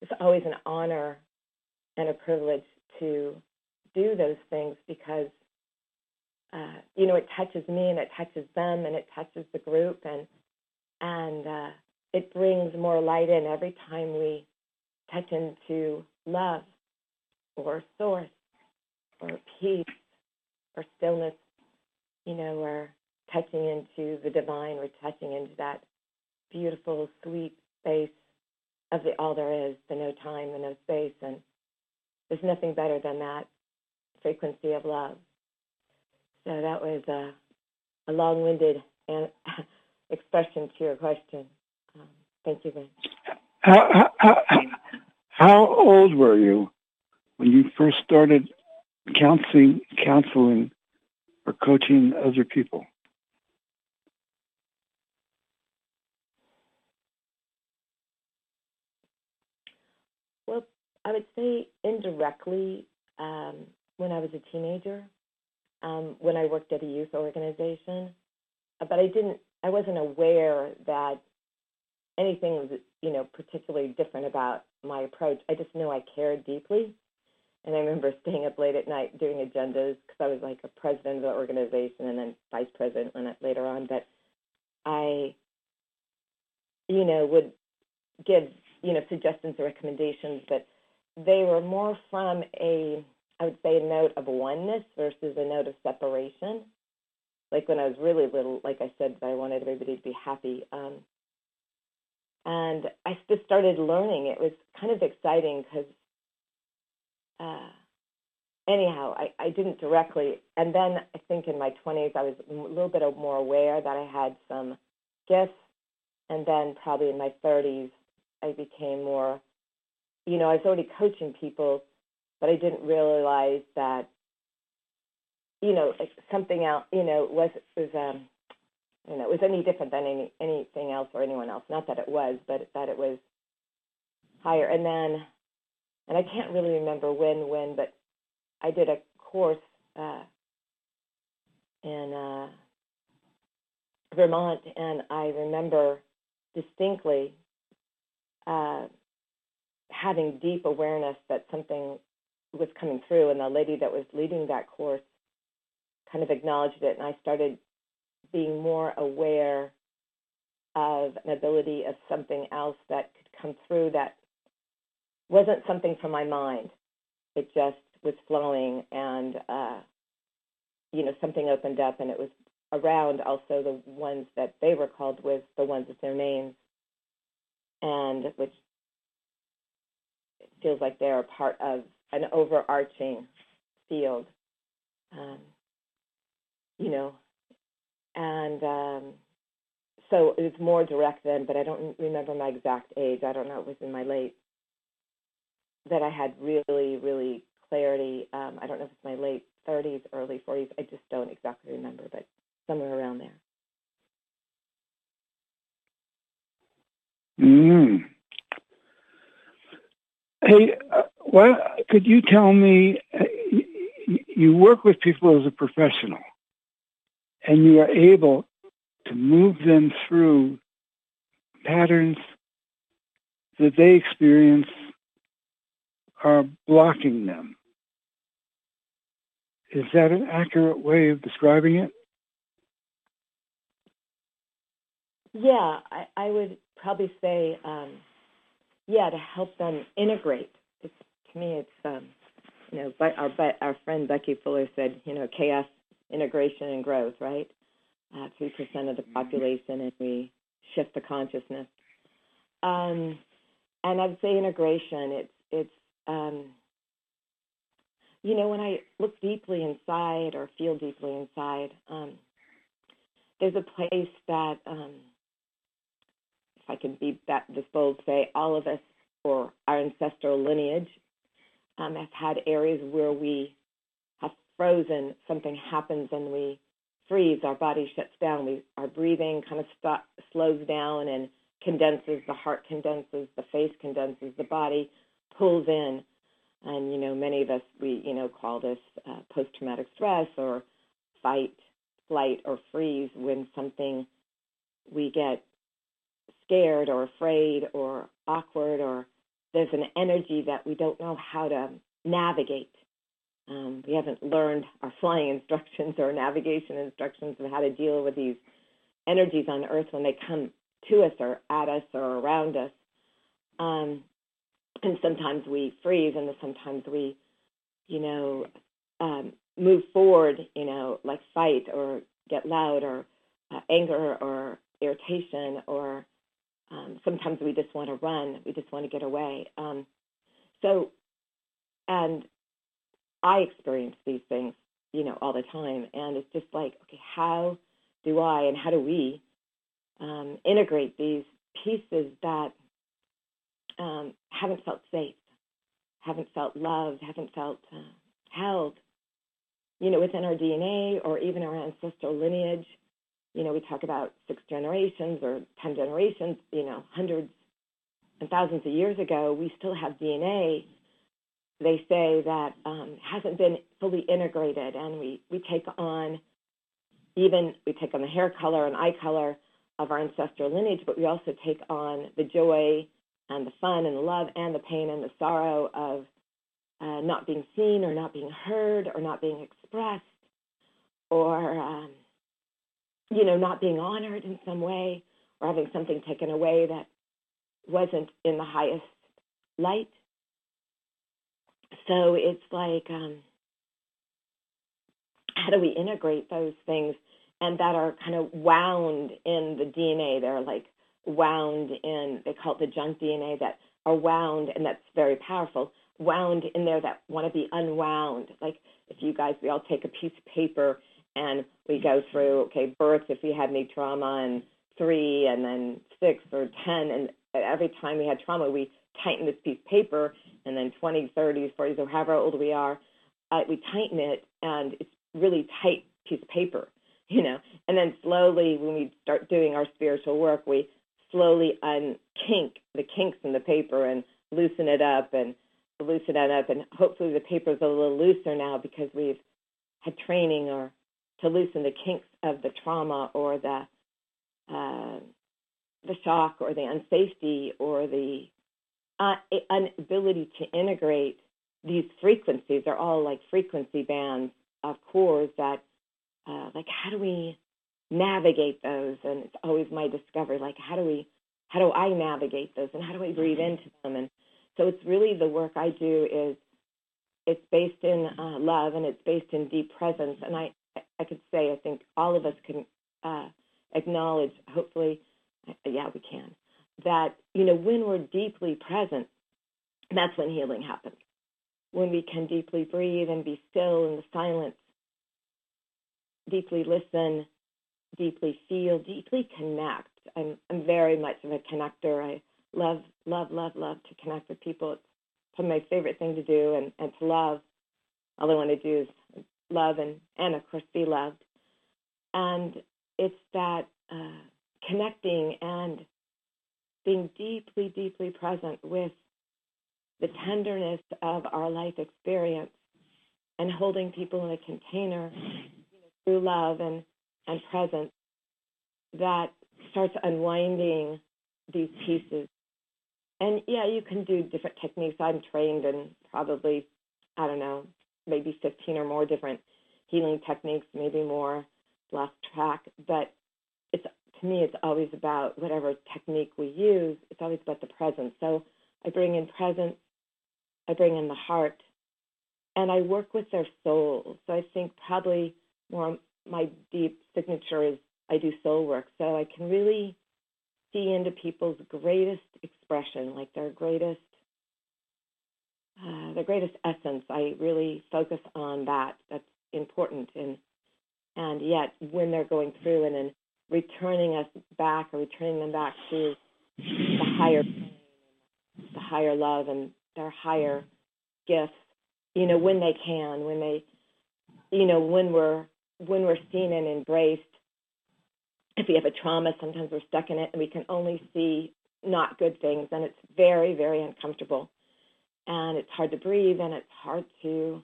it's always an honor and a privilege to do those things, because, uh, you know, it touches me and it touches them and it touches the group, and and uh, it brings more light in every time we touch into love or source or peace or stillness. You know, we're touching into the divine. We're touching into that beautiful, sweet space of the all there is, the no time, the no space, and there's nothing better than that frequency of love. So that was a, a long-winded an- expression to your question. Um, thank you, Vin. How, how, how old were you when you first started counseling, counseling or coaching other people? I would say indirectly um, when I was a teenager, um, when I worked at a youth organization, but I didn't, I wasn't aware that anything was, you know, particularly different about my approach. I just know I cared deeply, and I remember staying up late at night doing agendas because I was like a president of the organization and then vice president when I, later on. But I, you know, would give, you know, suggestions or recommendations, but they were more from a, I would say, a note of oneness versus a note of separation. Like when I was really little, like I said, I wanted everybody to be happy. Um, and I just started learning. It was kind of exciting because, uh, anyhow, I, I didn't directly. And then I think in my twenties, I was a little bit more aware that I had some gifts. And then probably in my thirties, I became more, you know, I was already coaching people, but I didn't realize that, you know, like something else, you know, was was um, you know, it was any different than any anything else or anyone else. Not that it was, but that it was higher. And then, and I can't really remember when, when, but I did a course uh, in uh, Vermont, and I remember distinctly uh, having deep awareness that something was coming through, and the lady that was leading that course kind of acknowledged it, and I started being more aware of an ability of something else that could come through that wasn't something from my mind. It just was flowing, and uh, you know, something opened up, and it was around also the ones that they were called with, the ones with their names, and which it feels like they're a part of an overarching field. Um, You know, and um, so it was more direct then, but I don't remember my exact age. I don't know, it was in my late, that I had really, really clarity. Um, I don't know if it's my late thirties, early forties. I just don't exactly remember, but somewhere around there. Mm. Hey, uh, well, could you tell me, uh, you work with people as a professional, and you are able to move them through patterns that they experience are blocking them. Is that an accurate way of describing it? Yeah, I, I would probably say, um, yeah, to help them integrate. It's, to me, it's, um, you know, but our, but our friend Bucky Fuller said, you know, chaos, integration and growth, right? Uh, three percent of the population, and we shift the consciousness. Um, and I'd say integration, it's, it's um, you know, when I look deeply inside or feel deeply inside, um, there's a place that, um, if I can be that, this bold, say, all of us or our ancestral lineage um, have had areas where we frozen, something happens and we freeze, our body shuts down, we, our breathing kind of stop, slows down and condenses, the heart condenses, the face condenses, the body pulls in. And, you know, many of us, we, you know, call this uh, post-traumatic stress or fight, flight, or freeze when something, we get scared or afraid or awkward, or there's an energy that we don't know how to navigate. Um, we haven't learned our flying instructions or navigation instructions of how to deal with these energies on Earth when they come to us or at us or around us. Um, and sometimes we freeze, and sometimes we, you know, um, move forward, you know, like fight or get loud or uh, anger or irritation, or um, sometimes we just want to run. We just want to get away. Um, so, and I experience these things, you know, all the time. And it's just like, okay, how do I and how do we um, integrate these pieces that um, haven't felt safe, haven't felt loved, haven't felt uh, held, you know, within our D N A or even our ancestral lineage? You know, we talk about six generations or ten generations, you know, hundreds and thousands of years ago, we still have D N A. They say that um, hasn't been fully integrated, and we, we take on even we take on the hair color and eye color of our ancestral lineage, but we also take on the joy and the fun and the love and the pain and the sorrow of uh, not being seen or not being heard or not being expressed or um, you know, not being honored in some way or having something taken away that wasn't in the highest light. So it's like, um, how do we integrate those things and that are kind of wound in the D N A? They're like wound in, they call it the junk D N A, that are wound, and that's very powerful, wound in there that want to be unwound. Like if you guys, we all take a piece of paper and we go through, okay, birth, if we had any trauma, and three, and then six or ten, and every time we had trauma, we tighten this piece of paper, and then twenty, thirty, forty, or however old we are, uh, we tighten it, and it's really tight piece of paper, you know. And then slowly, when we start doing our spiritual work, we slowly unkink the kinks in the paper and loosen it up and loosen it up, and hopefully the paper's a little looser now because we've had training or to loosen the kinks of the trauma or the uh, the shock or the unsafety or the Uh, inability to integrate these frequencies. Are all like frequency bands of cores that, uh, like, how do we navigate those? And it's always my discovery, like, how do we, how do I navigate those, and how do I breathe into them? And so it's really the work I do is it's based in uh, love, and it's based in deep presence. And I, I could say, I think all of us can uh, acknowledge, hopefully, yeah, we can, that, you know, when we're deeply present, that's when healing happens. When we can deeply breathe and be still in the silence, deeply listen, deeply feel, deeply connect. I'm I'm very much of a connector. I love, love, love, love to connect with people. It's probably my favorite thing to do, and, and to love. All I want to do is love and, and of course, be loved. And it's that uh, connecting and being deeply, deeply present with the tenderness of our life experience and holding people in a container, you know, through love and, and presence, that starts unwinding these pieces. And, yeah, you can do different techniques. I'm trained in probably, I don't know, maybe fifteen or more different healing techniques, maybe more, lost track. But it's to me, it's always about whatever technique we use. It's always about the presence. So I bring in presence, I bring in the heart, and I work with their soul. So I think probably more my deep signature is I do soul work. So I can really see into people's greatest expression, like their greatest, uh, their greatest essence. I really focus on that. That's important, and and yet when they're going through and then returning us back, or returning them back to the higher the higher love and their higher gifts, you know, when they can, when they, you know, when we're when we're seen and embraced. If we have a trauma, sometimes we're stuck in it and we can only see not good things, and it's very, very uncomfortable, and it's hard to breathe, and it's hard to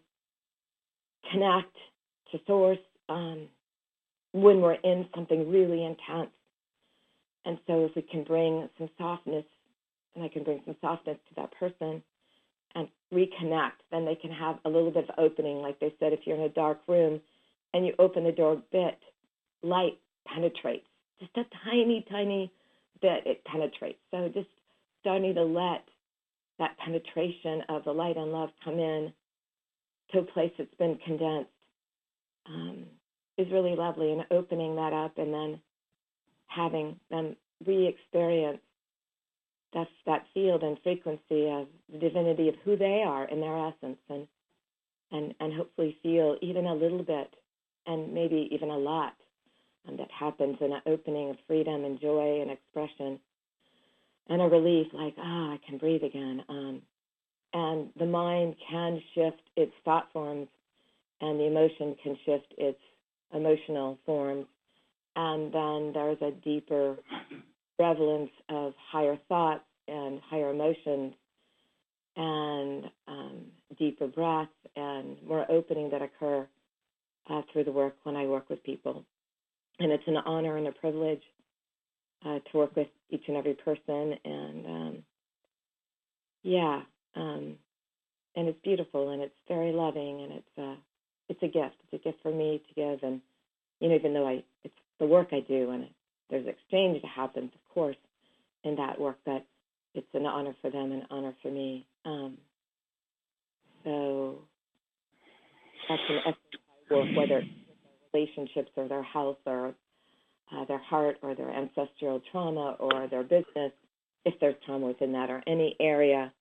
connect to source um when we're in something really intense. And so if we can bring some softness, and I can bring some softness to that person and reconnect, then they can have a little bit of opening. Like they said, if you're in a dark room and you open the door a bit, light penetrates. Just a tiny, tiny bit, it penetrates. So just starting to let that penetration of the light and love come in to a place that's been condensed. Um, is really lovely, and opening that up and then having them re-experience that, that field and frequency of the divinity of who they are in their essence, and, and, and hopefully feel even a little bit, and maybe even a lot, um, that happens in an opening of freedom and joy and expression and a relief, like, ah, oh, I can breathe again. Um, and the mind can shift its thought forms, and the emotion can shift its emotional forms, and then there's a deeper prevalence of higher thoughts and higher emotions and um, deeper breaths and more opening that occur uh, through the work when I work with people. And it's an honor and a privilege uh, to work with each and every person, and um, yeah, um, and it's beautiful, and it's very loving, and it's uh, It's a gift. It's a gift for me to give, and you know, even though I, it's the work I do, and it, there's exchange that happens, of course, in that work. But it's an honor for them and an honor for me. Um, so that's an exercise of whether it's their relationships or their health or uh, their heart or their ancestral trauma or their business, if there's trauma within that or any area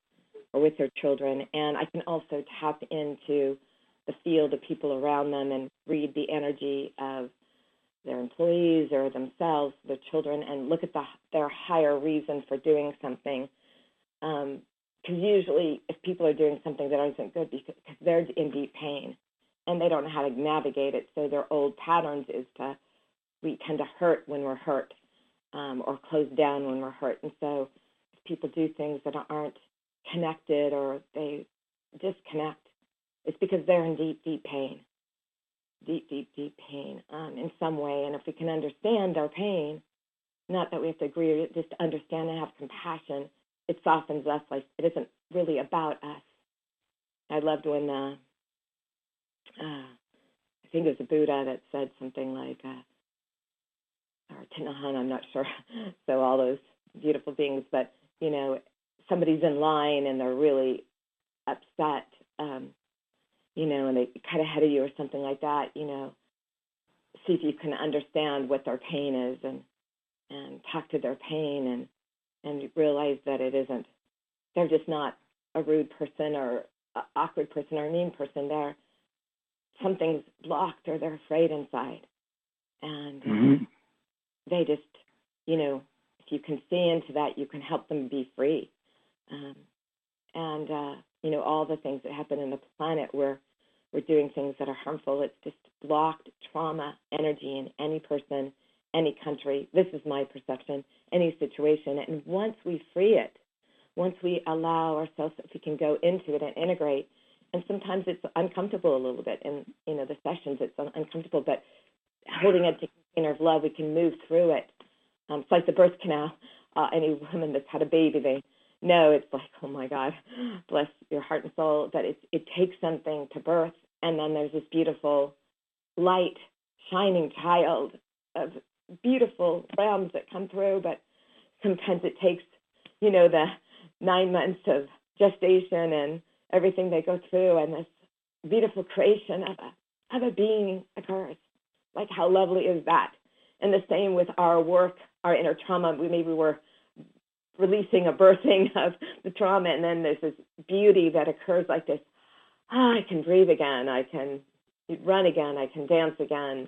or with their children. And I can also tap into the field of people around them and read the energy of their employees or themselves, their children, and look at the, their higher reason for doing something. Because um, usually if people are doing something that isn't good, because they're in deep pain and they don't know how to navigate it, so their old patterns is to, we tend to hurt when we're hurt um, or close down when we're hurt. And so if people do things that aren't connected or they disconnect, it's because they're in deep, deep pain. deep, deep, deep pain um, in some way. And if we can understand our pain, not that we have to agree, just to understand and have compassion, it softens us. Like it isn't really about us. I loved when, uh, uh, I think it was a Buddha that said something like, uh, or Tinahan, I'm not sure, so all those beautiful things, but, you know, somebody's in line and they're really upset, um, you know, and they cut ahead of you or something like that, you know, see if you can understand what their pain is and, and talk to their pain and, and realize that it isn't, they're just not a rude person or an awkward person or a mean person. They're, something's blocked or they're afraid inside. And mm-hmm. they just, you know, if you can see into that, you can help them be free. Um, and, uh, you know, all the things that happen in the planet where we're doing things that are harmful. It's just blocked trauma energy in any person, any country. This is my perception, any situation. And once we free it, once we allow ourselves, if we can go into it and integrate, and sometimes it's uncomfortable a little bit in, you know, the sessions, it's uncomfortable, but holding it to the container of love, we can move through it. Um, it's like the birth canal. Uh, any woman that's had a baby, they know it's like, oh, my God, bless your heart and soul, but it's, it takes something to birth, and then there's this beautiful light, shining child of beautiful realms that come through, but sometimes it takes, you know, the nine months of gestation and everything they go through, and this beautiful creation of a, of a being occurs. Like, how lovely is that? And the same with our work, our inner trauma. We maybe were releasing a birthing of the trauma, and then there's this beauty that occurs like this, ah, I can breathe again, I can run again, I can dance again,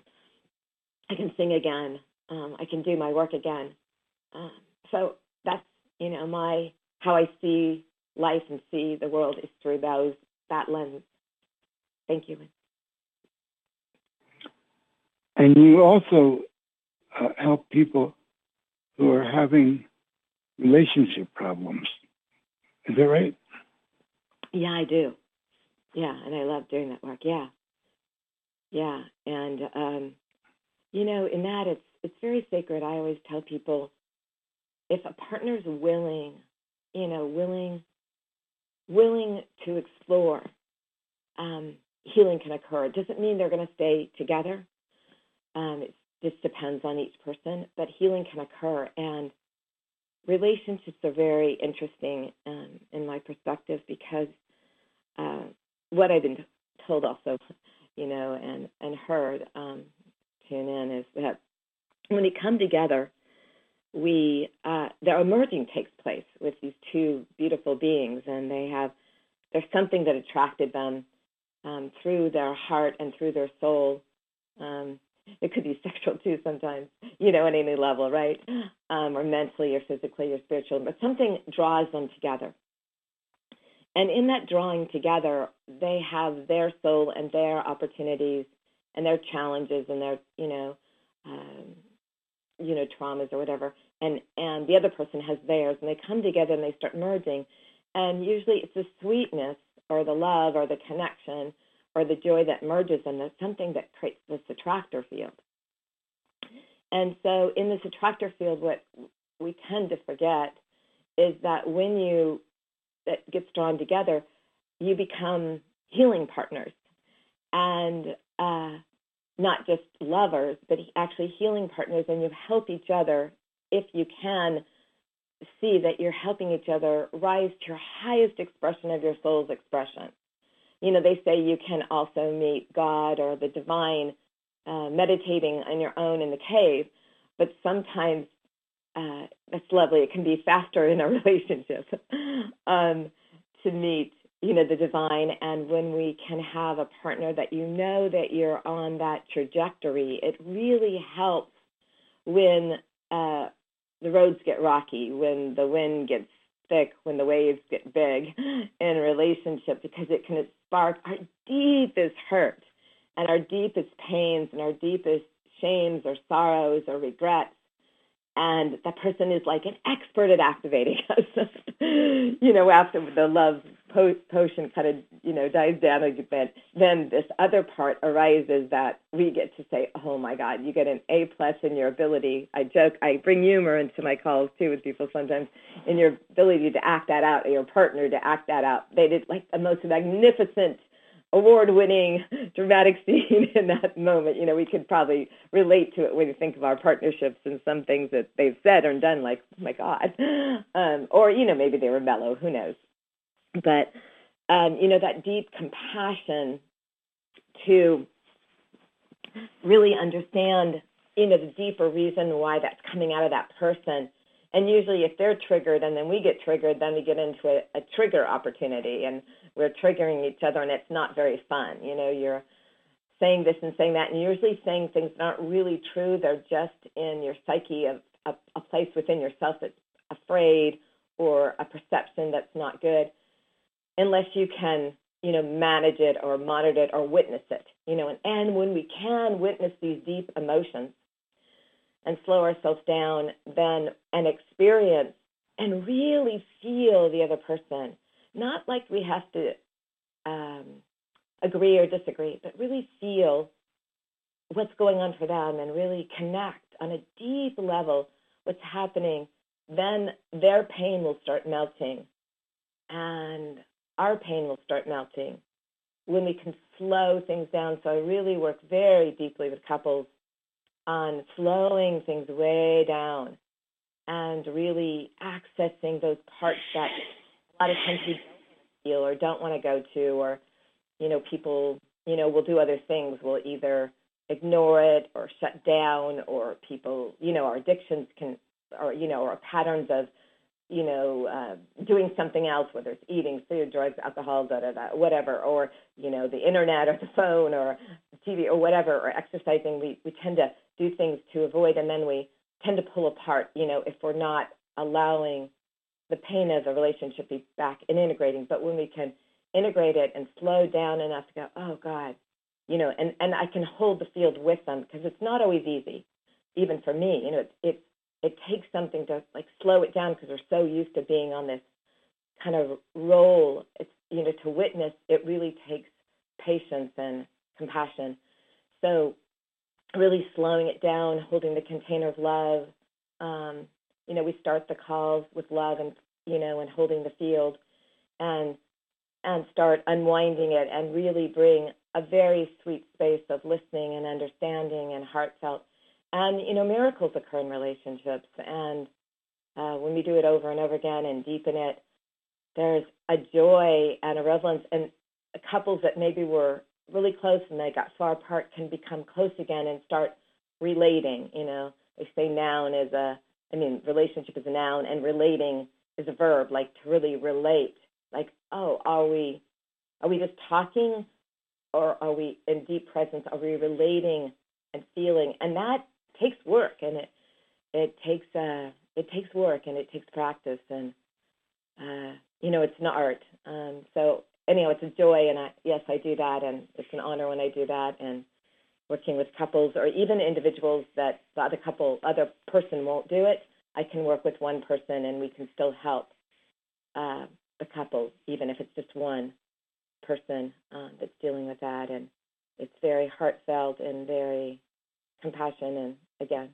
I can sing again, um, I can do my work again. Uh, so that's, you know, my, how I see life and see the world is through those, that lens. Thank you. And you also uh, help people who are having relationship problems. Is that right? Yeah, I do. Yeah, and I love doing that work. Yeah. Yeah, and, um, you know, in that, it's it's very sacred. I always tell people, if a partner's willing, you know, willing willing to explore, um, healing can occur. It doesn't mean they're going to stay together. Um, it just depends on each person, but healing can occur, and relationships are very interesting um, in my perspective because uh, what I've been told also, you know, and, and heard, um, tune in, is that when we come together, we uh, their emerging takes place with these two beautiful beings, and they have, there's something that attracted them um, through their heart and through their soul. Um, It could be sexual, too, sometimes, you know, at any level, right, um, or mentally or physically or spiritual. But something draws them together. And in that drawing together, they have their soul and their opportunities and their challenges and their, you know, um, you know, traumas or whatever. And, and the other person has theirs. And they come together and they start merging. And usually it's the sweetness or the love or the connection or the joy that merges, and that's something that creates this attractor field. And so in this attractor field, what we tend to forget is that when you, that gets drawn together, you become healing partners, and uh, not just lovers, but actually healing partners, and you help each other, if you can, see that you're helping each other rise to your highest expression of your soul's expression. You know, they say you can also meet God or the divine uh, meditating on your own in the cave, but sometimes uh, that's lovely. It can be faster in a relationship um, to meet, you know, the divine. And when we can have a partner that you know that you're on that trajectory, it really helps when uh, the roads get rocky, when the wind gets thick, when the waves get big in a relationship, because it can spark our deepest hurt and our deepest pains and our deepest shames or sorrows or regrets. And that person is like an expert at activating us. You know, after the love po- potion kind of, you know, dies down a bit, then this other part arises that we get to say, oh, my God, you get an A plus in your ability. I joke, I bring humor into my calls, too, with people sometimes, in your ability to act that out, or your partner to act that out. They did, like, the most magnificent, award-winning dramatic scene in that moment. You know, we could probably relate to it when you think of our partnerships and some things that they've said or done, like, oh, my God. Um, or, you know, maybe they were mellow. Who knows? But, um, you know, that deep compassion to really understand, you know, the deeper reason why that's coming out of that person. And usually if they're triggered and then we get triggered, then we get into a, a trigger opportunity and we're triggering each other, and it's not very fun. You know, you're saying this and saying that, and you're usually saying things that aren't really true. They're just in your psyche of a, a place within yourself that's afraid or a perception that's not good, unless you can, you know, manage it or monitor it or witness it. You know, and, and when we can witness these deep emotions and slow ourselves down, then and experience and really feel the other person, not like we have to um, agree or disagree, but really feel what's going on for them and really connect on a deep level what's happening, then their pain will start melting and our pain will start melting when we can slow things down. So I really work very deeply with couples on slowing things way down and really accessing those parts that a lot of times we don't feel or don't want to go to, or, you know, people, you know, will do other things. We'll either ignore it or shut down, or people, you know, our addictions can, or, you know, or patterns of, you know, uh, doing something else, whether it's eating, food, drugs, alcohol, da, da, da, whatever, or, you know, the internet or the phone or T V or whatever, or exercising. We, we tend to do things to avoid, and then we tend to pull apart, you know, if we're not allowing the pain of the relationship be back and integrating. But when we can integrate it and slow down enough to go, oh, God, you know, and, and I can hold the field with them, because it's not always easy, even for me. You know, it, it, it takes something to, like, slow it down, because we're so used to being on this kind of roll. It's, you know, to witness, it really takes patience and compassion. So really slowing it down, holding the container of love. Um, you know, we start the calls with love and, you know, and holding the field, and and start unwinding it, and really bring a very sweet space of listening and understanding and heartfelt. And, you know, miracles occur in relationships. And uh, when we do it over and over again and deepen it, there's a joy and a relevance. And couples that maybe were really close and they got far apart can become close again and start relating. You know, they say noun is a, I mean, relationship is a noun and relating is a verb, like to really relate. Like, oh, are we, are we just talking, or are we in deep presence? Are we relating and feeling? And that takes work, and it, it takes, uh, it takes work and it takes practice, and, uh, you know, it's an art. Um, so anyhow, it's a joy, and I, yes, I do that, and it's an honor when I do that, and working with couples or even individuals that the other couple, other person won't do it, I can work with one person and we can still help uh, the couple, even if it's just one person um, that's dealing with that. And it's very heartfelt and very compassion, and, again,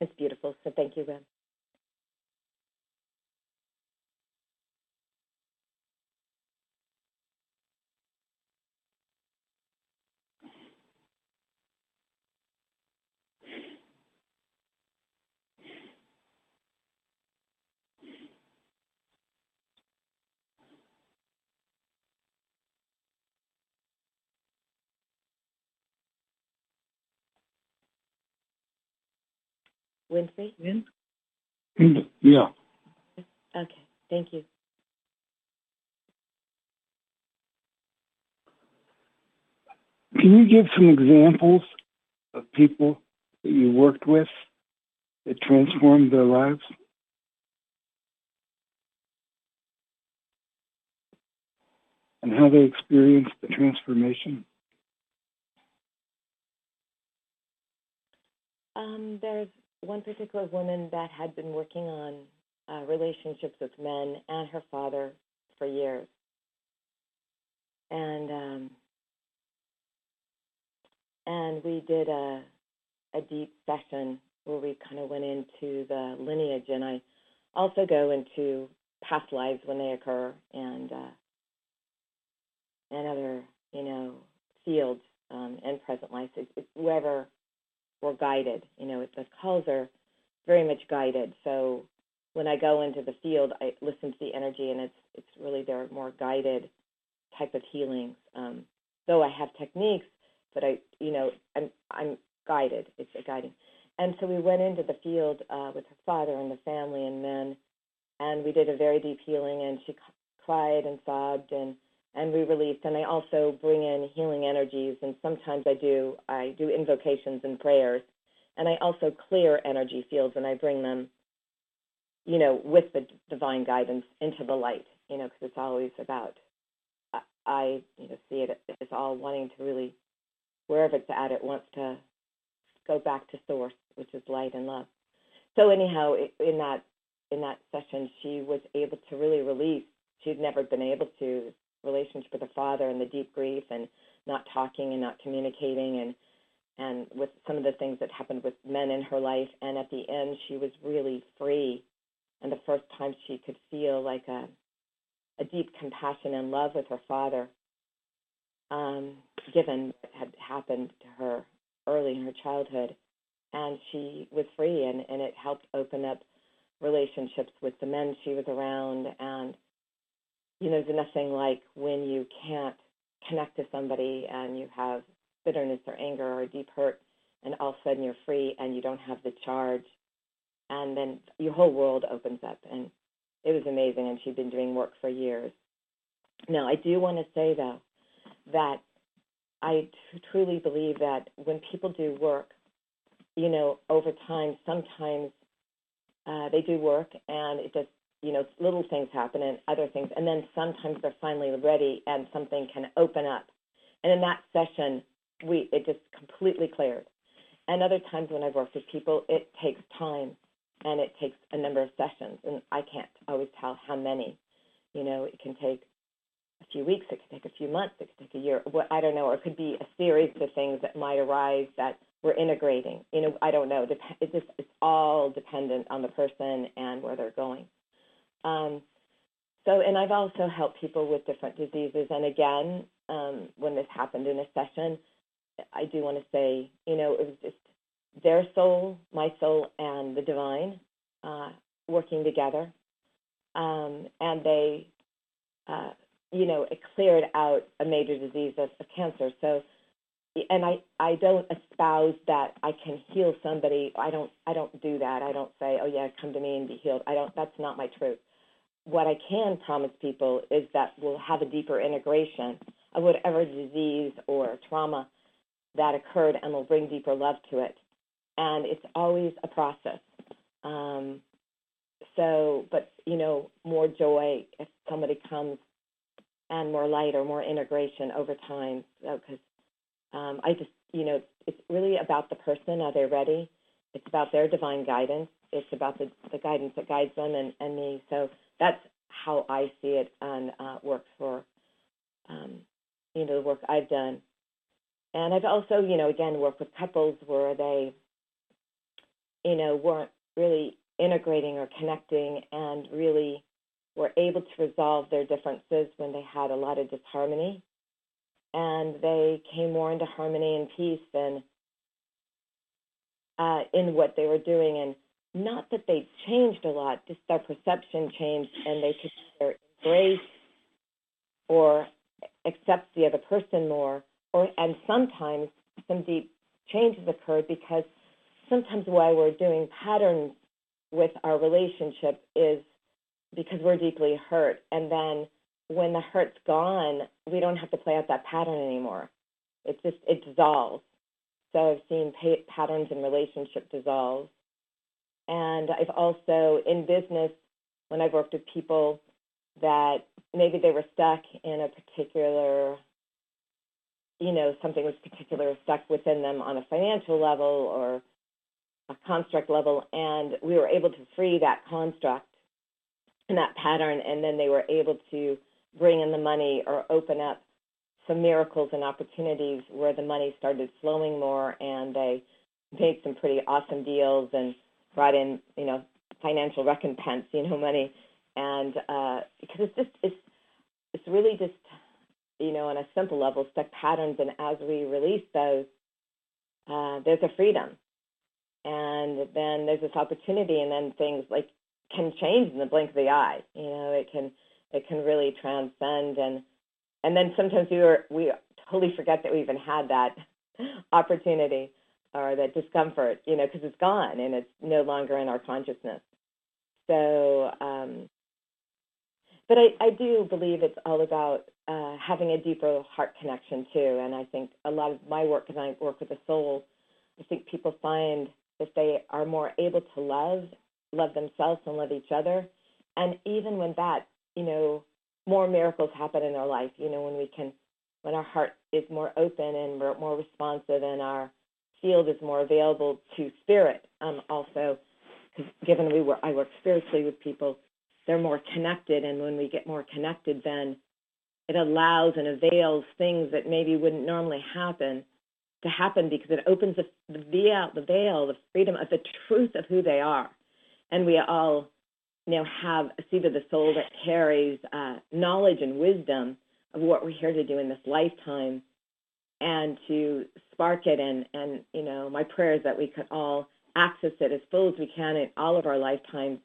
it's beautiful. So thank you, Wynn. Wynn Free? Wynn? Yeah. Okay. Thank you. Can you give some examples of people that you worked with that transformed their lives? And how they experienced the transformation? Um, there's one particular woman that had been working on uh, relationships with men and her father for years. And um, and we did a, a deep session where we kind of went into the lineage. And I also go into past lives when they occur and, uh, and other, you know, fields um, and present life. It's, it's whoever... We're guided, you know, the calls are very much guided. So when I go into the field, I listen to the energy, and it's it's really they're more guided type of healings. Um, though I have techniques, but I, you know, I'm I'm guided. It's a guiding. And so we went into the field uh, with her father and the family and men, and we did a very deep healing. And she c- cried and sobbed, and and we released, and I also bring in healing energies, and sometimes I do I do invocations and prayers, and I also clear energy fields, and I bring them, you know, with the divine guidance into the light, you know, because it's always about, I, I, you know, see it, it's all wanting to really, wherever it's at, it wants to go back to source, which is light and love. So anyhow, in that, in that session, she was able to really release, she'd never been able to, relationship with the father and the deep grief and not talking and not communicating and and with some of the things that happened with men in her life. And at the end, she was really free. And the first time she could feel like a, a deep compassion and love with her father, um, given what had happened to her early in her childhood. And she was free, and, and it helped open up relationships with the men she was around. And you know, there's nothing like when you can't connect to somebody and you have bitterness or anger or deep hurt, and all of a sudden you're free and you don't have the charge, and then your whole world opens up. And it was amazing, and she'd been doing work for years. Now, I do want to say, though, that I t- truly believe that when people do work, you know, over time, sometimes uh, they do work and it just, you know, little things happen and other things. And then sometimes they're finally ready and something can open up. And in that session, we it just completely cleared. And other times when I've worked with people, it takes time and it takes a number of sessions. And I can't always tell how many. You know, it can take a few weeks, it can take a few months, it can take a year. What I don't know, or it could be a series of things that might arise that we're integrating. You know, I don't know. It's just it's all dependent on the person and where they're going. Um, so, and I've also helped people with different diseases. And again, um, when this happened in a session, I do want to say, you know, it was just their soul, my soul, and the divine uh, working together. Um, and they, uh, you know, it cleared out a major disease of, of cancer. So, and I, I don't espouse that I can heal somebody. I don't, I don't do that. I don't say, oh yeah, come to me and be healed. I don't, that's not my truth. What I can promise people is that we'll have a deeper integration of whatever disease or trauma that occurred, and we'll bring deeper love to it. And it's always a process. Um, so, but, you know, more joy if somebody comes, and more light or more integration over time. So, because um, I just, you know, it's really about the person. Are they ready? It's about their divine guidance. It's about the, the guidance that guides them and, and me. So that's how I see it, and uh, work for, um, you know, the work I've done. And I've also, you know, again, worked with couples where they, you know, weren't really integrating or connecting, and really were able to resolve their differences when they had a lot of disharmony. And they came more into harmony and peace and uh, in what they were doing. And not that they changed a lot, just their perception changed, and they could either embrace or accept the other person more. Or and sometimes some deep changes occurred because sometimes why we're doing patterns with our relationship is because we're deeply hurt. And then when the hurt's gone, we don't have to play out that pattern anymore. It's just, it dissolves. So I've seen pa- patterns in relationship dissolve. And I've also, in business, when I've worked with people that maybe they were stuck in a particular, you know, something was particularly stuck within them on a financial level or a construct level, and we were able to free that construct and that pattern, and then they were able to bring in the money or open up some miracles and opportunities where the money started flowing more, and they made some pretty awesome deals and brought in, you know, financial recompense, you know, money. And uh, because it's just, it's, it's really just, you know, on a simple level, stuck patterns. And as we release those, uh, there's a freedom. And then there's this opportunity, and then things like can change in the blink of the eye. You know, it can, it can really transcend. And, and then sometimes we are, we totally forget that we even had that opportunity or that discomfort, you know, because it's gone and it's no longer in our consciousness. So, um, but I, I do believe it's all about uh, having a deeper heart connection too. And I think a lot of my work, because I work with the soul, I think people find that they are more able to love, love themselves and love each other. And even when that, you know, more miracles happen in our life, you know, when we can, when our heart is more open and we're more responsive and our field is more available to spirit, um, also, given we were, I work spiritually with people, they're more connected. And when we get more connected, then it allows and avails things that maybe wouldn't normally happen to happen, because it opens the, the veil, the veil, the freedom of the truth of who they are. And we all, you know, have a seat of the soul that carries uh, knowledge and wisdom of what we're here to do in this lifetime, and to spark it. And, and you know, my prayer is that we could all access it as full as we can in all of our lifetimes,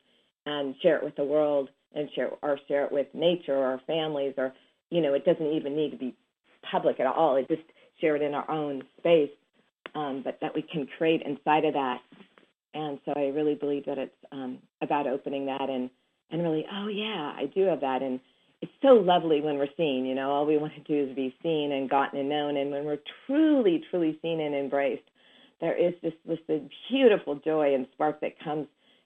and share it with the world, and share or share it with nature or our families, or, you know, it doesn't even need to be public at all. It just share it in our own space, um, but that we can create inside of that. And so I really believe that it's um, about opening that and, and really, oh yeah, I do have that. And it's so lovely when we're seen, you know, all we want to do is be seen and gotten and known. And when we're truly, truly seen and embraced, there is just this, this beautiful joy and spark that comes,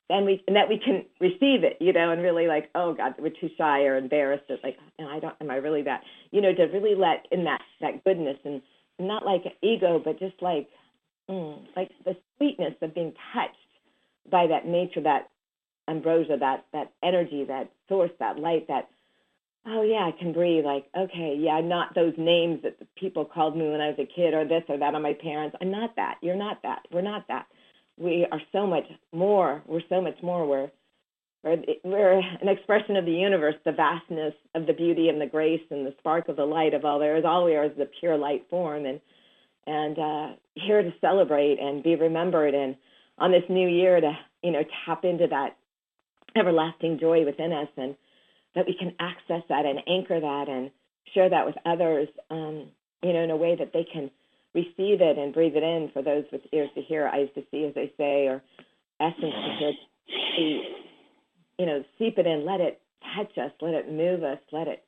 and we and that we can receive it, you know, and really like, oh God, we're too shy or embarrassed, or like, no, I don't, am I really that? You know, to really let in that, that goodness, and not like ego, but just like, mm, like the sweetness of being touched by that nature, that ambrosia, that that energy, that source, that light, that, oh yeah, I can breathe. Like, okay, yeah, I'm not those names that the people called me when I was a kid, or this or that on my parents. I'm not that. You're not that. We're not that. We are so much more. We're so much more. We're, we're, we're an expression of the universe, the vastness of the beauty and the grace and the spark of the light of all there is. All we are is the pure light form, and and uh, here to celebrate and be remembered, and on this new year to, you know, tap into that everlasting joy within us, and that we can access that and anchor that and share that with others, um, you know, in a way that they can receive it and breathe it in. For those with ears to hear, eyes to see, as they say, or essence to hear, see, you know, seep it in, let it touch us, let it move us, let it,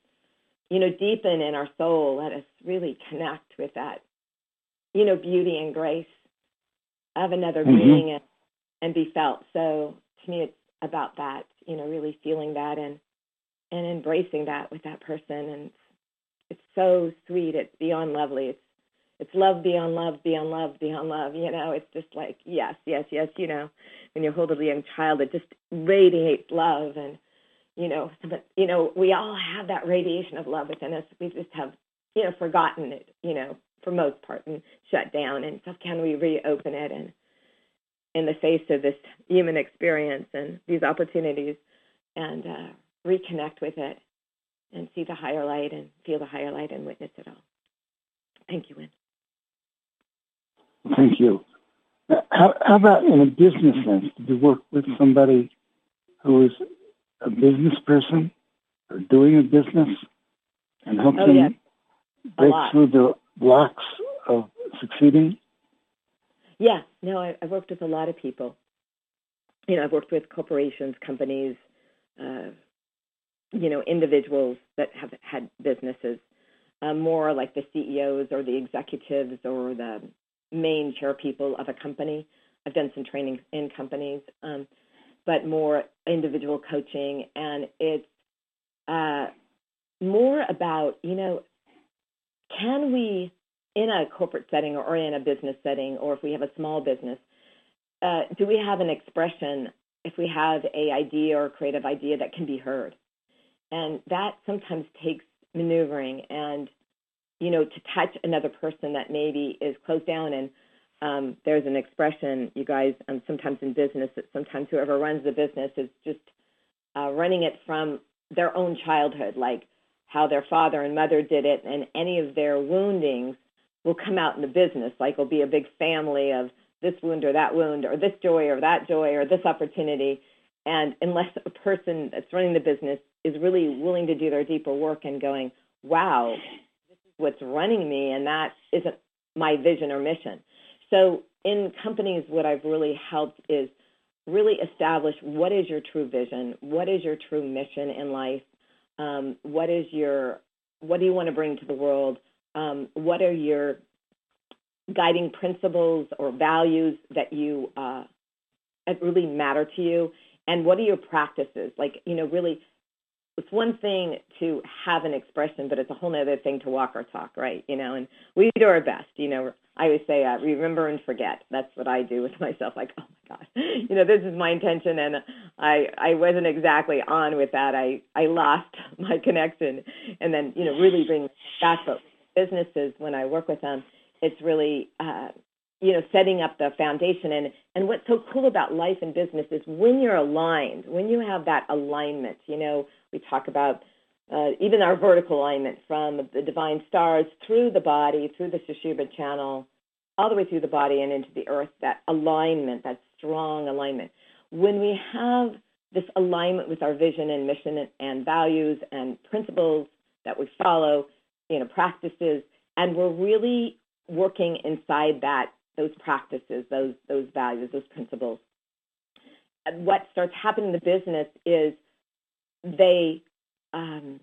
you know, deepen in our soul, let us really connect with that, you know, beauty and grace of another mm-hmm. being, and, and be felt. So to me, it's about that, you know, really feeling that and and embracing that with that person. And it's so sweet. It's beyond lovely. It's It's love beyond love, beyond love, beyond love. You know, it's just like, yes, yes, yes, you know, when you hold a young child, it just radiates love. And, you know, but, you know, we all have that radiation of love within us. We just have, you know, forgotten it, you know, for most part, and shut down. And so can we reopen it, and in the face of this human experience and these opportunities, and uh, reconnect with it and see the higher light and feel the higher light and witness it all. Thank you, Wynn. Thank you. How, how about in a business sense? Did you work with somebody who is a business person or doing a business and help oh, them yes. break through the blocks of succeeding? Yeah, no, I, I've worked with a lot of people. You know, I've worked with corporations, companies, uh, you know, individuals that have had businesses, uh, more like the C E Os or the executives or the main chair people of a company. I've done some training in companies, um, but more individual coaching. And it's uh, more about, you know, can we, in a corporate setting or in a business setting, or if we have a small business, uh, do we have an expression, if we have a idea or a creative idea that can be heard? And that sometimes takes maneuvering and, you know, to touch another person that maybe is closed down. And um, there's an expression, you guys, um, sometimes in business, that sometimes whoever runs the business is just uh, running it from their own childhood, like how their father and mother did it, and any of their woundings will come out in the business, like it'll be a big family of this wound or that wound or this joy or that joy or this opportunity. And unless a person that's running the business is really willing to do their deeper work and going, wow, this is what's running me, and that isn't my vision or mission. So in companies, what I've really helped is really establish what is your true vision, what is your true mission in life, um, what is your, what do you want to bring to the world? Um, what are your guiding principles or values that you uh, that really matter to you? And what are your practices? Like, you know, really, it's one thing to have an expression, but it's a whole other thing to walk our talk, right? You know, and we do our best. You know, I always say, uh, remember and forget. That's what I do with myself. Like, oh, my God, you know, this is my intention. And I, I wasn't exactly on with that. I, I lost my connection. And then, you know, really bring back up. Businesses, when I work with them, it's really, uh, you know, setting up the foundation. And, and what's so cool about life and business is when you're aligned, when you have that alignment, you know, we talk about uh, even our vertical alignment from the divine stars through the body, through the Sushumna channel, all the way through the body and into the earth, that alignment, that strong alignment. When we have this alignment with our vision and mission and, and values and principles that we follow, you know, practices, and we're really working inside that, those practices, those those values, those principles. And what starts happening in the business is they um,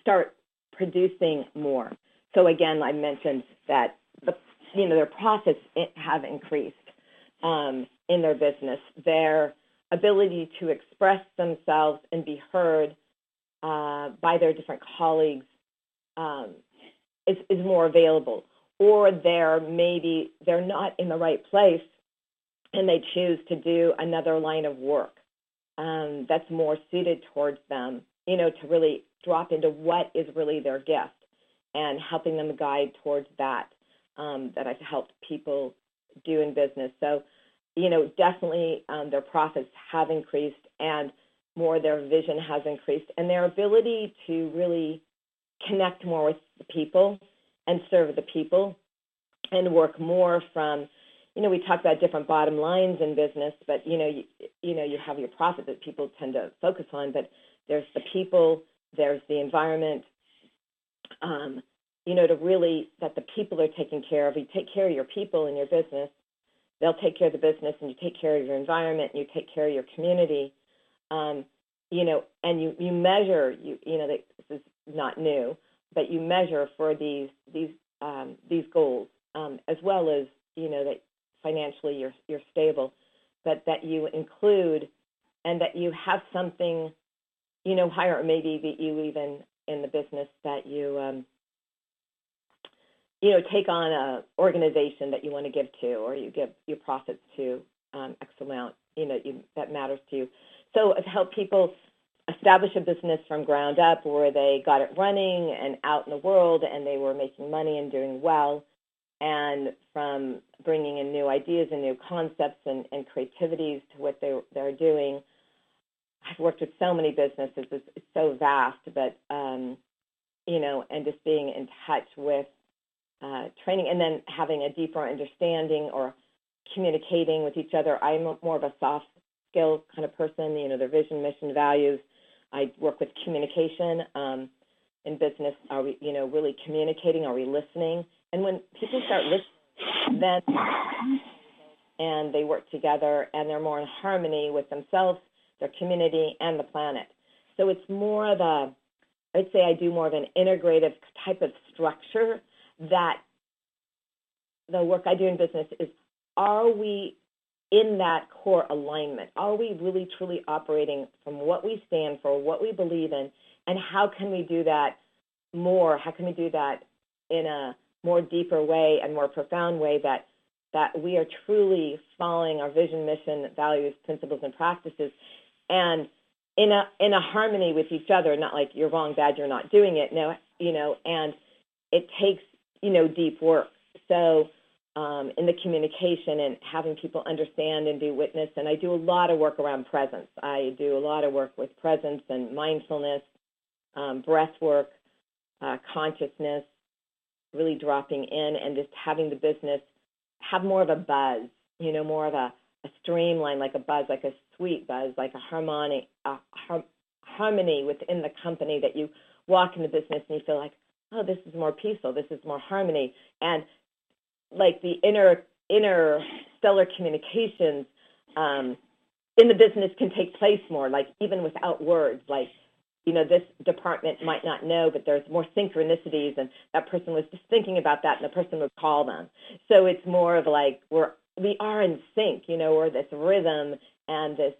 start producing more. So again, I mentioned that the you know their profits have increased um, in their business, their ability to express themselves and be heard uh, by their different colleagues. Um, is, is more available, or they're maybe they're not in the right place and they choose to do another line of work um, that's more suited towards them, you know, to really drop into what is really their gift and helping them guide towards that, um, that I've helped people do in business. So, you know, definitely um, their profits have increased and more their vision has increased and their ability to really connect more with the people and serve the people and work more from, you know, we talk about different bottom lines in business, but, you know, you, you know, you have your profit that people tend to focus on, but there's the people, there's the environment, um, you know, to really that the people are taken care of. You take care of your people in your business, they'll take care of the business, and you take care of your environment, and you take care of your community, um, you know, and you, you measure, you, you know, this is not new, but you measure for these these um, these goals, um, as well as, you know, that financially you're you're stable, but that you include and that you have something, you know, higher, maybe that you even in the business that you um, you know take on a organization that you want to give to, or you give your profits to um, X amount, you know, you, that matters to you. So I've helped people establish a business from ground up where they got it running and out in the world and they were making money and doing well, and from bringing in new ideas and new concepts and, and creativities to what they, they're doing. I've worked with so many businesses. It's, it's so vast, but, um, you know, and just being in touch with uh, training and then having a deeper understanding or communicating with each other. I'm more of a soft skill kind of person, you know, their vision, mission, values. I work with communication um, in business. Are we, you know, really communicating? Are we listening? And when people start listening, then and they work together, and they're more in harmony with themselves, their community, and the planet. So it's more of a, I'd say I do more of an integrative type of structure, that the work I do in business is, are we in that core alignment? Are we really truly operating from what we stand for, what we believe in, and how can we do that more? How can we do that in a more deeper way and more profound way, that that we are truly following our vision, mission, values, principles, and practices, and in a in a harmony with each other, not like you're wrong, bad, you're not doing it. No, you know, and it takes, you know, deep work. So um, in the communication and having people understand and be witness, and I do a lot of work around presence. I do a lot of work with presence and mindfulness, um, breath work, uh, consciousness, really dropping in and just having the business have more of a buzz, you know, more of a, a streamline, like a buzz, like a sweet buzz, like a harmony, a har- harmony within the company, that you walk in the business and you feel like, oh, this is more peaceful, this is more harmony, and like the inner inner stellar communications um, in the business can take place more, like even without words, like, you know, this department might not know, but there's more synchronicities, and that person was just thinking about that, and the person would call them. So it's more of like we're, we are in sync, you know, or this rhythm and this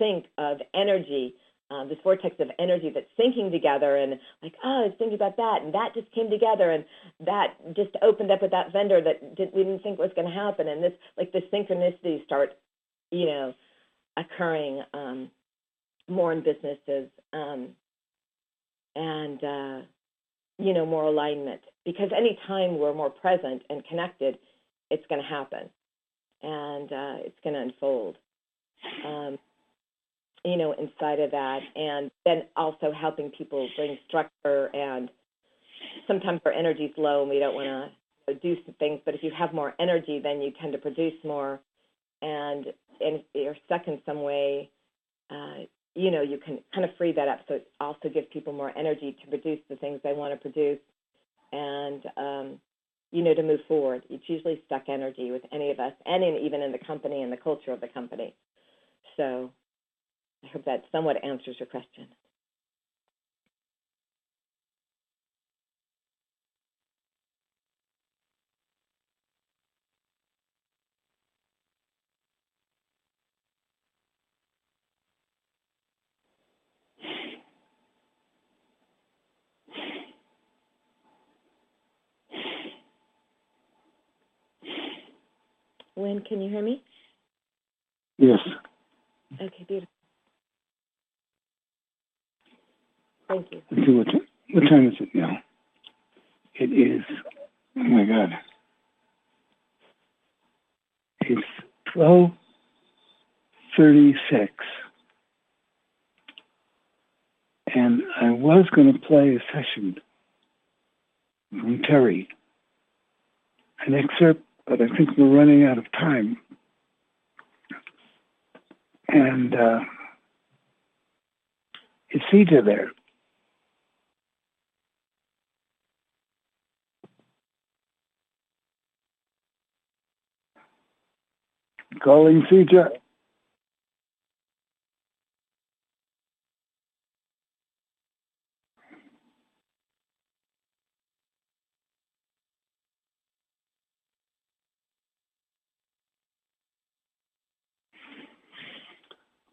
sync of energy, um, this vortex of energy that's syncing together, and like, oh, I was thinking about that, and that just came together, and that just opened up with that vendor that did, we didn't think was going to happen, and this, like the synchronicities start, you know, occurring um, more in businesses. Um, and, uh, you know, more alignment. Because any time we're more present and connected, it's going to happen. And uh, it's going to unfold, um, you know, inside of that. And then also helping people bring structure, and sometimes our energy's low and we don't want to do some things. But if you have more energy, then you tend to produce more. And, and you're stuck in some way, uh you know, you can kind of free that up. So it also gives people more energy to produce the things they want to produce, and, um, you know, to move forward. It's usually stuck energy with any of us, and in, even in the company and the culture of the company. So I hope that somewhat answers your question. Wynn, can you hear me? Yes. Okay, beautiful. Thank you. Let's see, what, t- what time is it now? It is, oh my God. It's twelve thirty-six. And I was going to play a session from Terry, an excerpt, but I think we're running out of time. And uh, is Cedia there? Calling Cedia.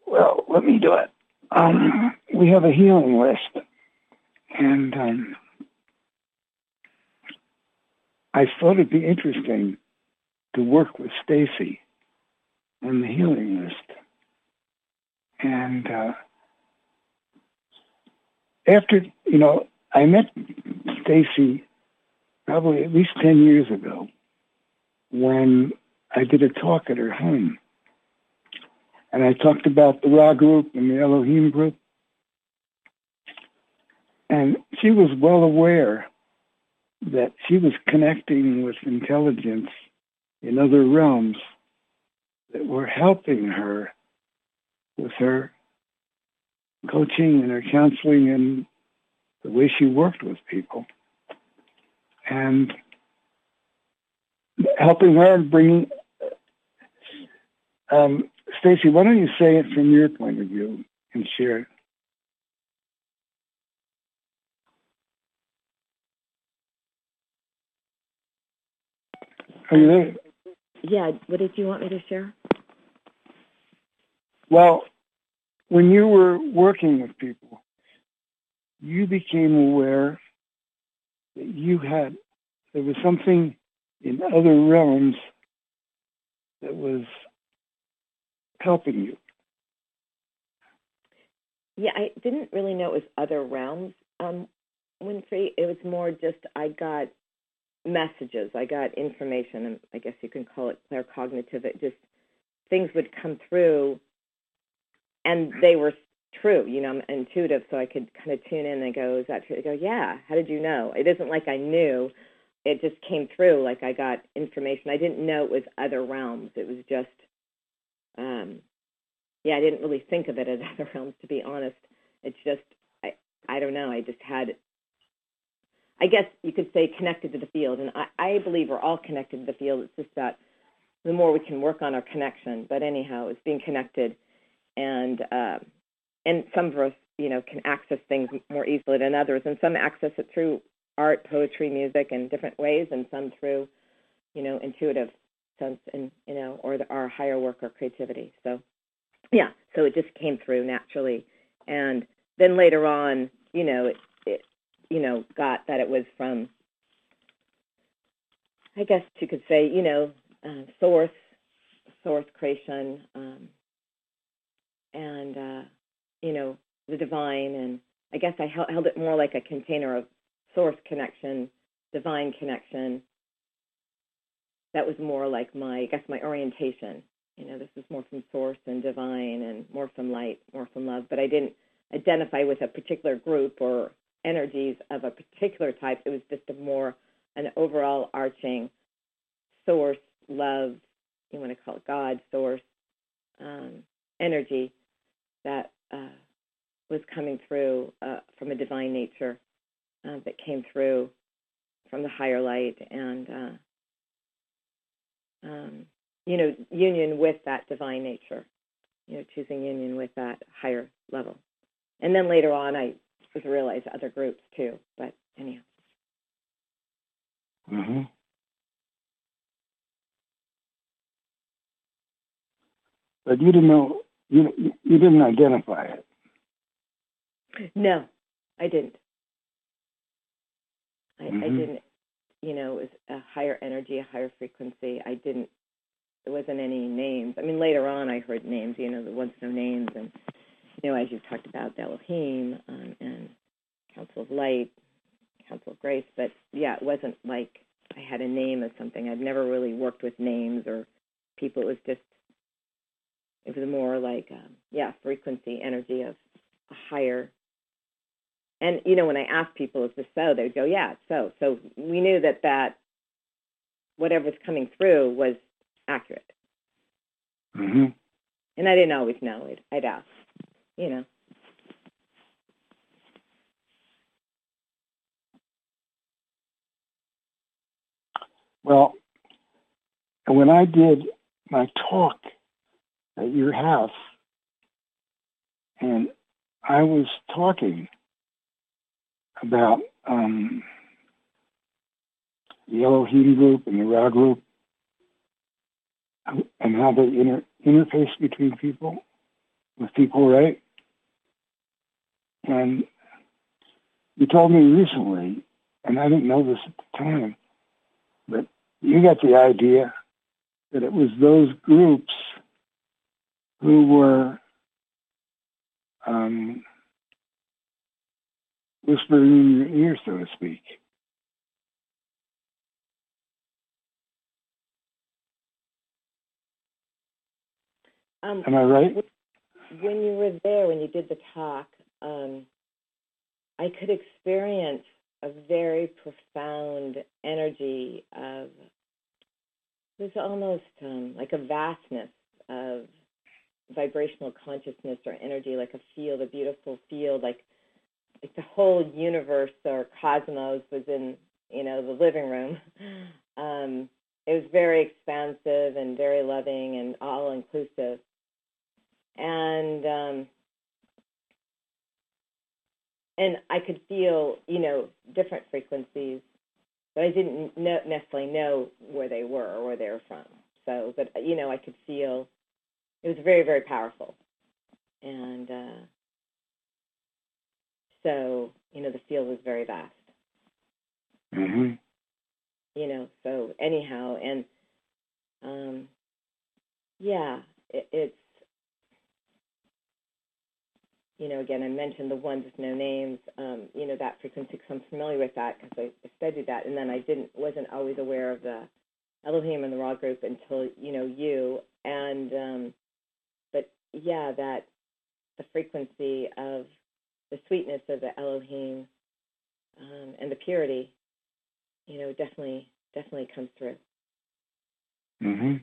Well, let me do it. Um, we have a healing list, and um, I thought it'd be interesting to work with Stacey on the healing list. And uh, after, you know, I met Stacey probably at least ten years ago when I did a talk at her home. And I talked about the Ra Group and the Elohim Group. And she was well aware that she was connecting with intelligence in other realms that were helping her with her coaching and her counseling and the way she worked with people. And helping her bring Um, Stacey, why don't you say it from your point of view and share it? Are you there? Yeah. What did you want me to share? Well, when you were working with people, you became aware that you had, there was something in other realms that was helping you. Yeah, I didn't really know it was other realms, um, Winfrey. It was more just I got messages. I got information, and I guess you can call it claircognitive. It just, things would come through, and they were true. You know, I'm intuitive, so I could kind of tune in and go, is that true? I go, yeah, how did you know? It isn't like I knew. It just came through, like I got information. I didn't know it was other realms. It was just, um, yeah, I didn't really think of it as other realms, to be honest. It's just, I, I don't know. I just had, I guess you could say, connected to the field. And I, I believe we're all connected to the field. It's just that the more we can work on our connection. But anyhow, it's being connected. And uh, and some of us, you know, can access things more easily than others. And some access it through art, poetry, music, in different ways, and some through, you know, intuitive sense, and, you know, or the, our higher work or creativity. So, yeah, so it just came through naturally. And then later on, you know, it, it you know, got that it was from, I guess you could say, you know, uh, source, source creation, um, and, uh, you know, the divine. And I guess I held, held it more like a container of source connection, divine connection. That was more like my, I guess, my orientation. You know, this is more from source and divine, and more from light, more from love. But I didn't identify with a particular group or energies of a particular type. It was just a more an overall arching source, love, you want to call it God, source, um, energy that uh, was coming through uh, from a divine nature. Uh, that came through from the higher light, and, uh, um, you know, union with that divine nature, you know, choosing union with that higher level. And then later on, I was realized other groups too, but anyhow. Mm-hmm. But you didn't know, you, you didn't identify it. No, I didn't. I, mm-hmm. I didn't, you know, it was a higher energy, a higher frequency. I didn't, there wasn't any names. I mean, later on I heard names, you know, there was no names. And, you know, as you've talked about, the Elohim um, and Council of Light, Council of Grace. But, yeah, it wasn't like I had a name of something. I've never really worked with names or people. It was just, it was more like, um, yeah, frequency, energy of a higher. And, you know, when I asked people, is this so? They would go, yeah, it's so. So we knew that that, whatever was coming through was accurate. Mm-hmm. And I didn't always know. I'd, I'd ask, you know. Well, when I did my talk at your house, and I was talking about um, the Elohim group and the Ra group, and how they inter- interface between people, with people, right? And you told me recently, and I didn't know this at the time, but you got the idea that it was those groups who were um, whispering in your ear, so to speak. Um, Am I right? When you were there, when you did the talk, um, I could experience a very profound energy of, it was almost um, like a vastness of vibrational consciousness or energy, like a field, a beautiful field, like like the whole universe or cosmos was in, you know, the living room. Um, It was very expansive and very loving and all-inclusive. And um, and I could feel, you know, different frequencies, but I didn't know, necessarily know where they were or where they were from. So, but, you know, I could feel, it was very, very powerful. And uh, so, you know, the field was very vast. Mm-hmm. You know, so anyhow, and um, yeah, it, it's, you know, again, I mentioned the ones with no names, um, you know, that frequency, because I'm familiar with that because I, I studied that, and then I didn't, wasn't always aware of the Elohim and the Ra Group until, you know, you, and, um, but yeah, that, the frequency of the sweetness of the Elohim um, and the purity, you know, definitely, definitely comes through. Mm-hmm.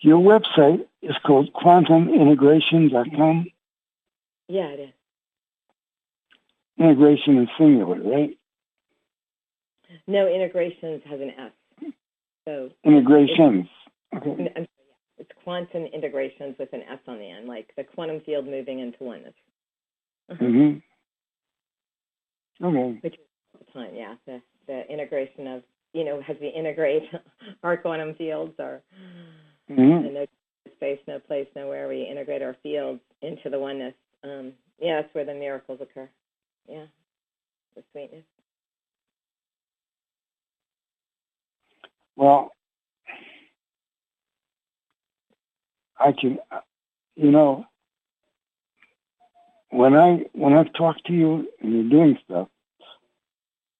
Your website is called quantum integrations dot com. Yeah, it is. Integration is singular, right? No, integrations has an S. So integrations. It's, okay. I'm sorry, yeah. It's quantum integrations with an S on the end, like the quantum field moving into oneness. Uh-huh. Mm-hmm. Okay. Which is the time, yeah. The, the integration of, you know, as we integrate our quantum fields, our mm-hmm. no space, no place, nowhere, we integrate our fields into the oneness. Um, yeah, that's where the miracles occur. Yeah, the sweetness. Well, I can, you know, When I when I've talked to you and you're doing stuff,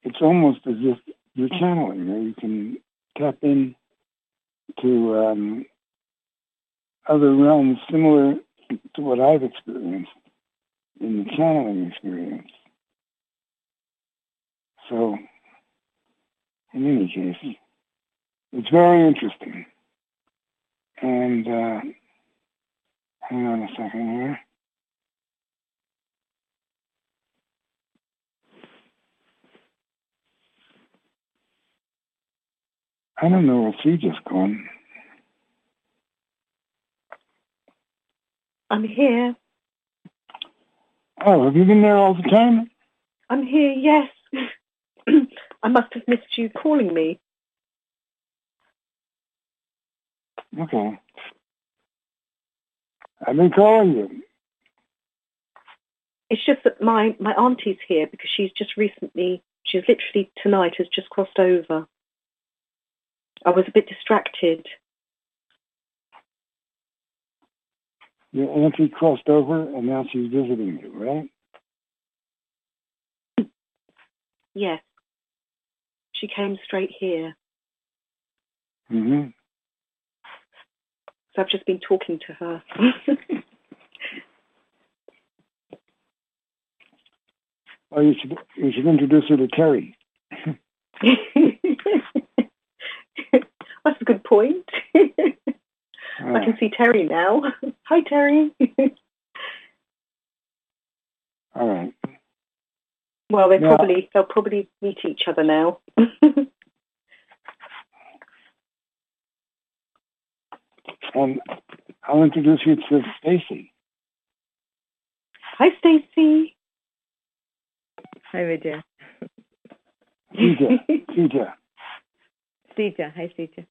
it's almost as if you're channeling, or you can tap in to um, other realms similar to what I've experienced in the channeling experience. So, in any case, it's very interesting. And uh, hang on a second here. I don't know if she just gone. I'm here. Oh, have you been there all the time? I'm here, yes. I must have missed you calling me. Okay. I've been calling you. It's just that my, my auntie's here because she's just recently, she's literally tonight has just crossed over. I was a bit distracted. Your auntie crossed over and now she's visiting you, right? Yes. She came straight here. Mm-hmm. So I've just been talking to her. Well, you should, you should introduce her to Terry. That's a good point. I can see Terry now. Hi, Terry. All right. Well, they probably they'll probably meet each other now. And I'll introduce you to Stacey. Hi, Stacey. Hi, Cedia. Cedia. Cedia. Cedia. Hi, Cedia.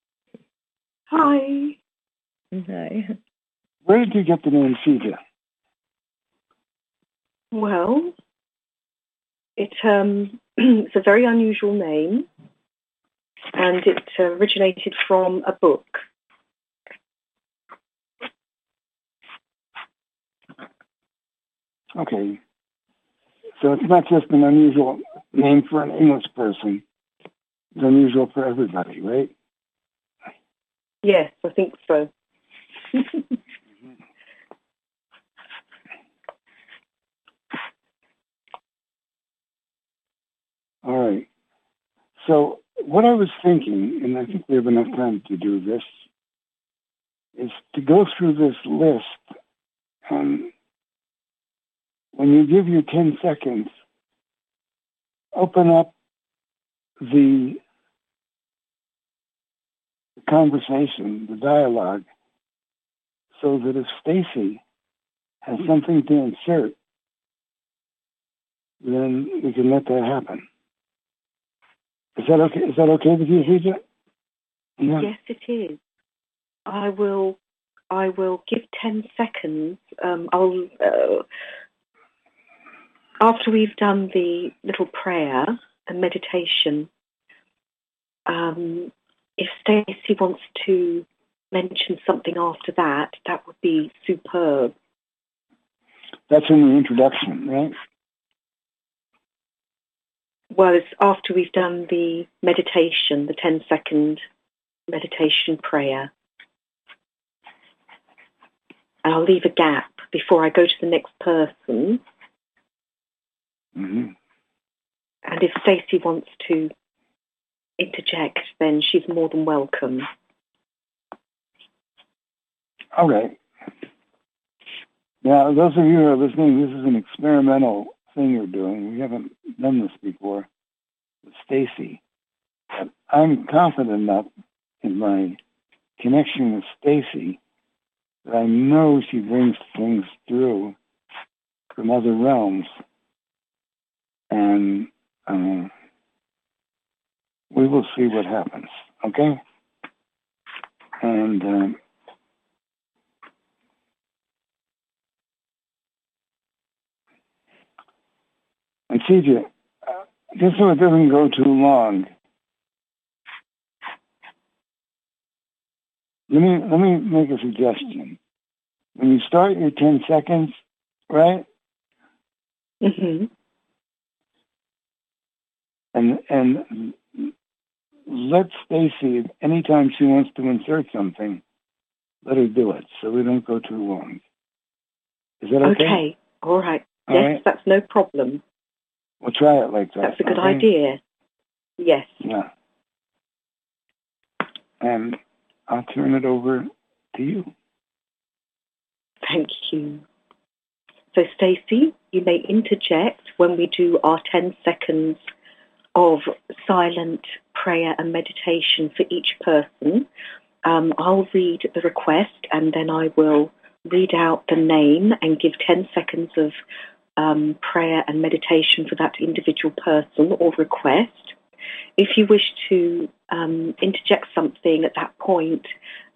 Hi. Hi. Where did you get the name Cedia? Well, it um, it's a very unusual name, and it originated from a book. Okay. So it's not just an unusual name for an English person. It's unusual for everybody, right? Yes, I think so. All right. So what I was thinking, and I think we have enough time to do this, is to go through this list. Um, when you give you ten seconds, open up the conversation, the dialogue, so that if Stacey has something to insert, then we can let that happen. Is that okay? Is that okay with you, Cedia? No. Yes, it is. I will. I will give ten seconds. Um, I'll uh, after we've done the little prayer and meditation. Um, if Stacey wants to mention something after that, that would be superb. That's in the introduction, right? Well, it's after we've done the meditation, the ten-second meditation prayer. And I'll leave a gap before I go to the next person. Mm-hmm. And if Stacey wants to interject, then she's more than welcome. All right. Now, those of you who are listening, this is an experimental thing we're doing. We haven't done this before with Stacey. But I'm confident enough in my connection with Stacey that I know she brings things through from other realms. And um, we will see what happens, okay? And... Um, And Cedia, just so it doesn't go too long, let me let me make a suggestion. When you start your ten seconds, right? Mm-hmm. And and let Stacey, anytime she wants to insert something, let her do it, so we don't go too long. Is that okay? Okay. All right. All yes, right? That's no problem. We'll try it like that. That's a good okay? idea. Yes. Yeah. And I'll turn it over to you. Thank you. So, Stacey, you may interject when we do our ten seconds of silent prayer and meditation for each person. Um, I'll read the request and then I will read out the name and give ten seconds of Um, prayer and meditation for that individual person or request. If you wish to um, interject something at that point,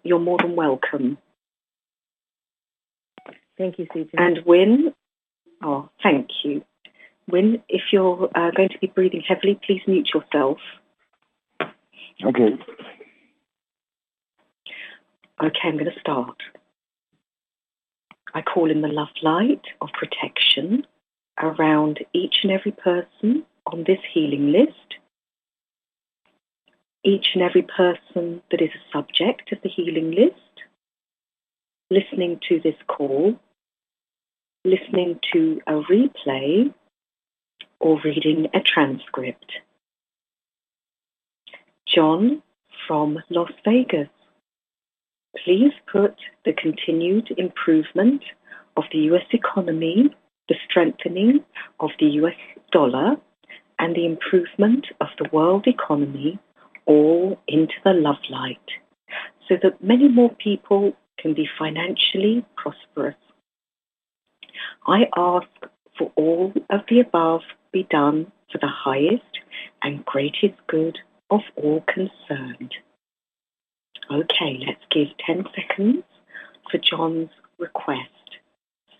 you're more than welcome. Thank you, Cedia. And Wynn, oh, thank you. Wynn, if you're uh, going to be breathing heavily, please mute yourself. Okay. Okay, I'm going to start. I call in the love light of protection around each and every person on this healing list, each and every person that is a subject of the healing list, listening to this call, listening to a replay, or reading a transcript. John from Las Vegas. Please put the continued improvement of the U S economy, the strengthening of the U S dollar, and the improvement of the world economy all into the love light so that many more people can be financially prosperous. I ask for all of the above be done for the highest and greatest good of all concerned. Okay, let's give ten seconds for John's request,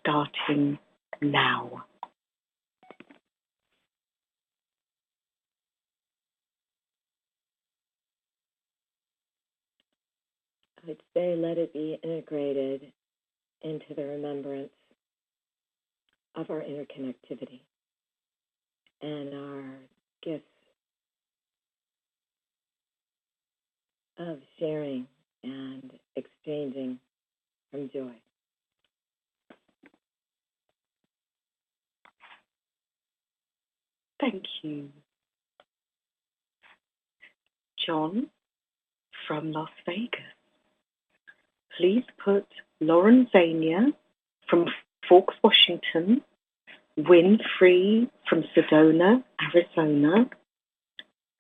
starting now. I'd say let it be integrated into the remembrance of our interconnectivity and our gifts of sharing and exchanging from joy. Thank you. John from Las Vegas. Please put Lauren Zania from Forks, Washington, Wynn Free from Sedona, Arizona,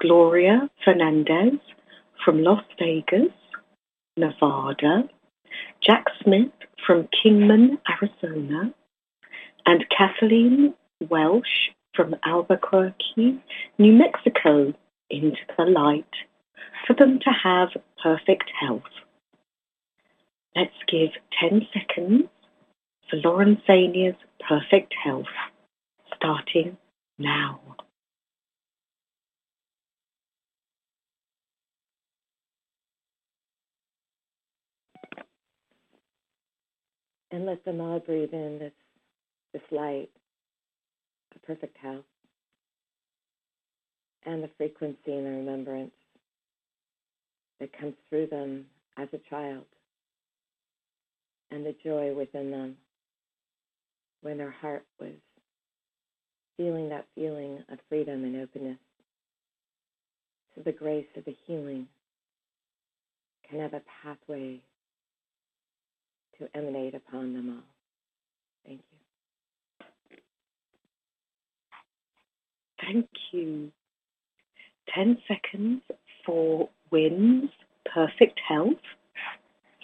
Gloria Fernandez from Las Vegas, Nevada, Jack Smith from Kingman, Arizona, and Kathleen Welsh from Albuquerque, New Mexico, into the light for them to have perfect health. Let's give ten seconds for Lauren Sania's perfect health, starting now. And let them all breathe in this, this light, a perfect health, and the frequency and the remembrance that comes through them as a child, and the joy within them when their heart was feeling that feeling of freedom and openness. So the grace of the healing can have a pathway to emanate upon them all. Thank you. Thank you. Ten seconds for Wynn's perfect health,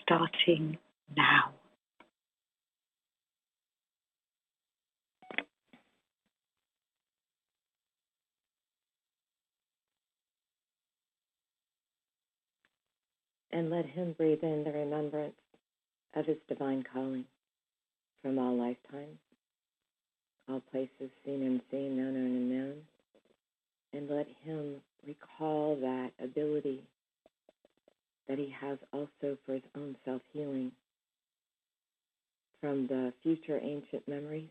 starting now. And let him breathe in the remembrance of his divine calling from all lifetimes, all places seen and unseen, known and unknown, and let him recall that ability that he has also for his own self-healing from the future ancient memories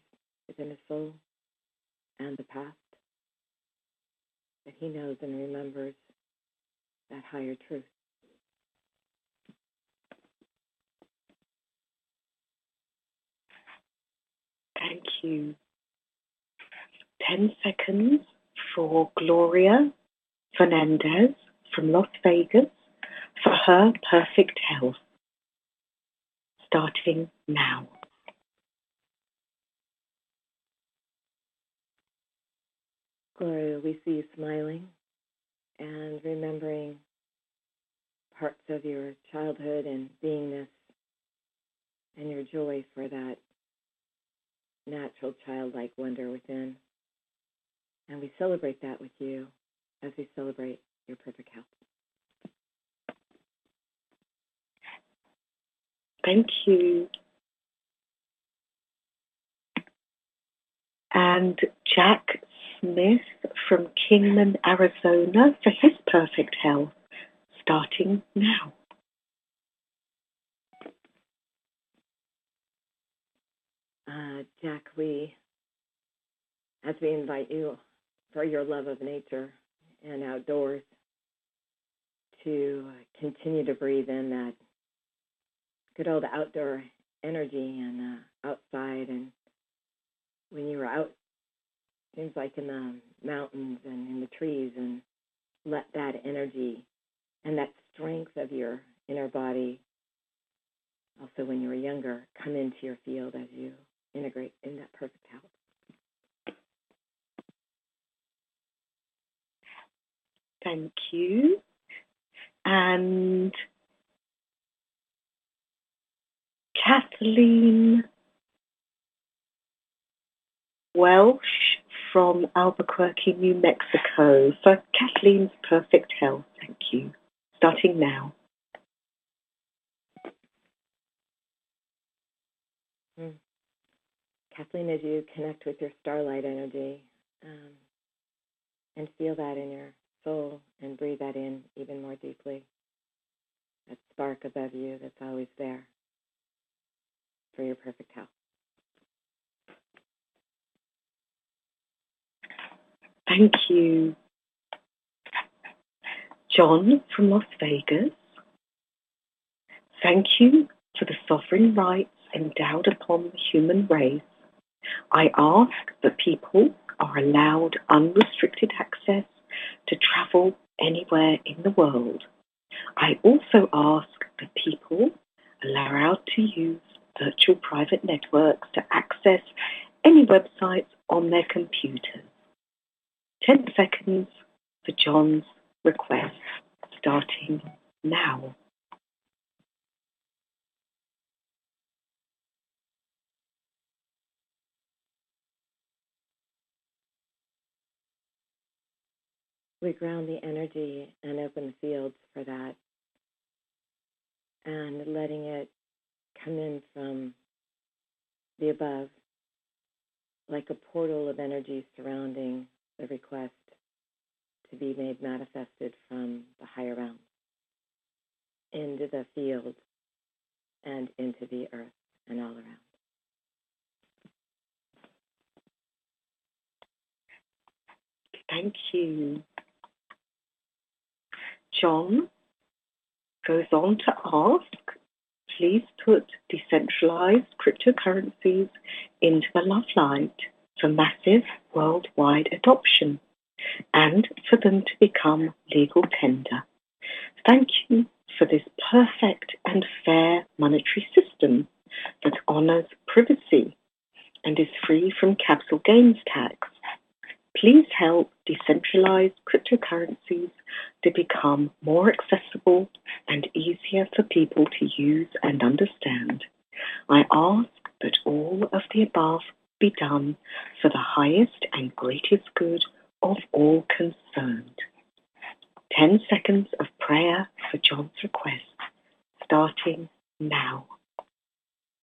within his soul and the past, that he knows and remembers that higher truth. Thank you. Ten seconds for Gloria Fernandez from Las Vegas for her perfect health, starting now. Gloria, we see you smiling and remembering parts of your childhood and beingness and your joy for that natural childlike wonder within. And we celebrate that with you as we celebrate your perfect health. Thank you. And Jack Smith from Kingman, Arizona for his perfect health, starting now. Uh, Jack, we, as we invite you for your love of nature and outdoors to continue to breathe in that good old outdoor energy and uh, outside, and when you were out, seems like in the mountains and in the trees, and let that energy and that strength of your inner body, also when you were younger, come into your field as you integrate in that perfect health. Thank you. And Kathleen Welsh from Albuquerque, New Mexico, for Kathleen's perfect health. Thank you. Starting now. Hmm. Kathleen, as you connect with your starlight energy um, and feel that in your soul and breathe that in even more deeply, that spark above you that's always there for your perfect health. Thank you. John from Las Vegas, thank you for the sovereign rights endowed upon the human race. I ask that people are allowed unrestricted access to travel anywhere in the world. I also ask that people allowed to use virtual private networks to access any websites on their computers. ten seconds for John's request starting now. We ground the energy and open fields for that, and letting it come in from the above, like a portal of energy surrounding the request to be made manifested from the higher realms into the field and into the earth and all around. Thank you. John goes on to ask, please put decentralized cryptocurrencies into the love light for massive worldwide adoption and for them to become legal tender. Thank you for this perfect and fair monetary system that honors privacy and is free from capital gains tax. Please help decentralized cryptocurrencies to become more accessible and easier for people to use and understand. I ask that all of the above be done for the highest and greatest good of all concerned. ten seconds of prayer for John's request, starting now.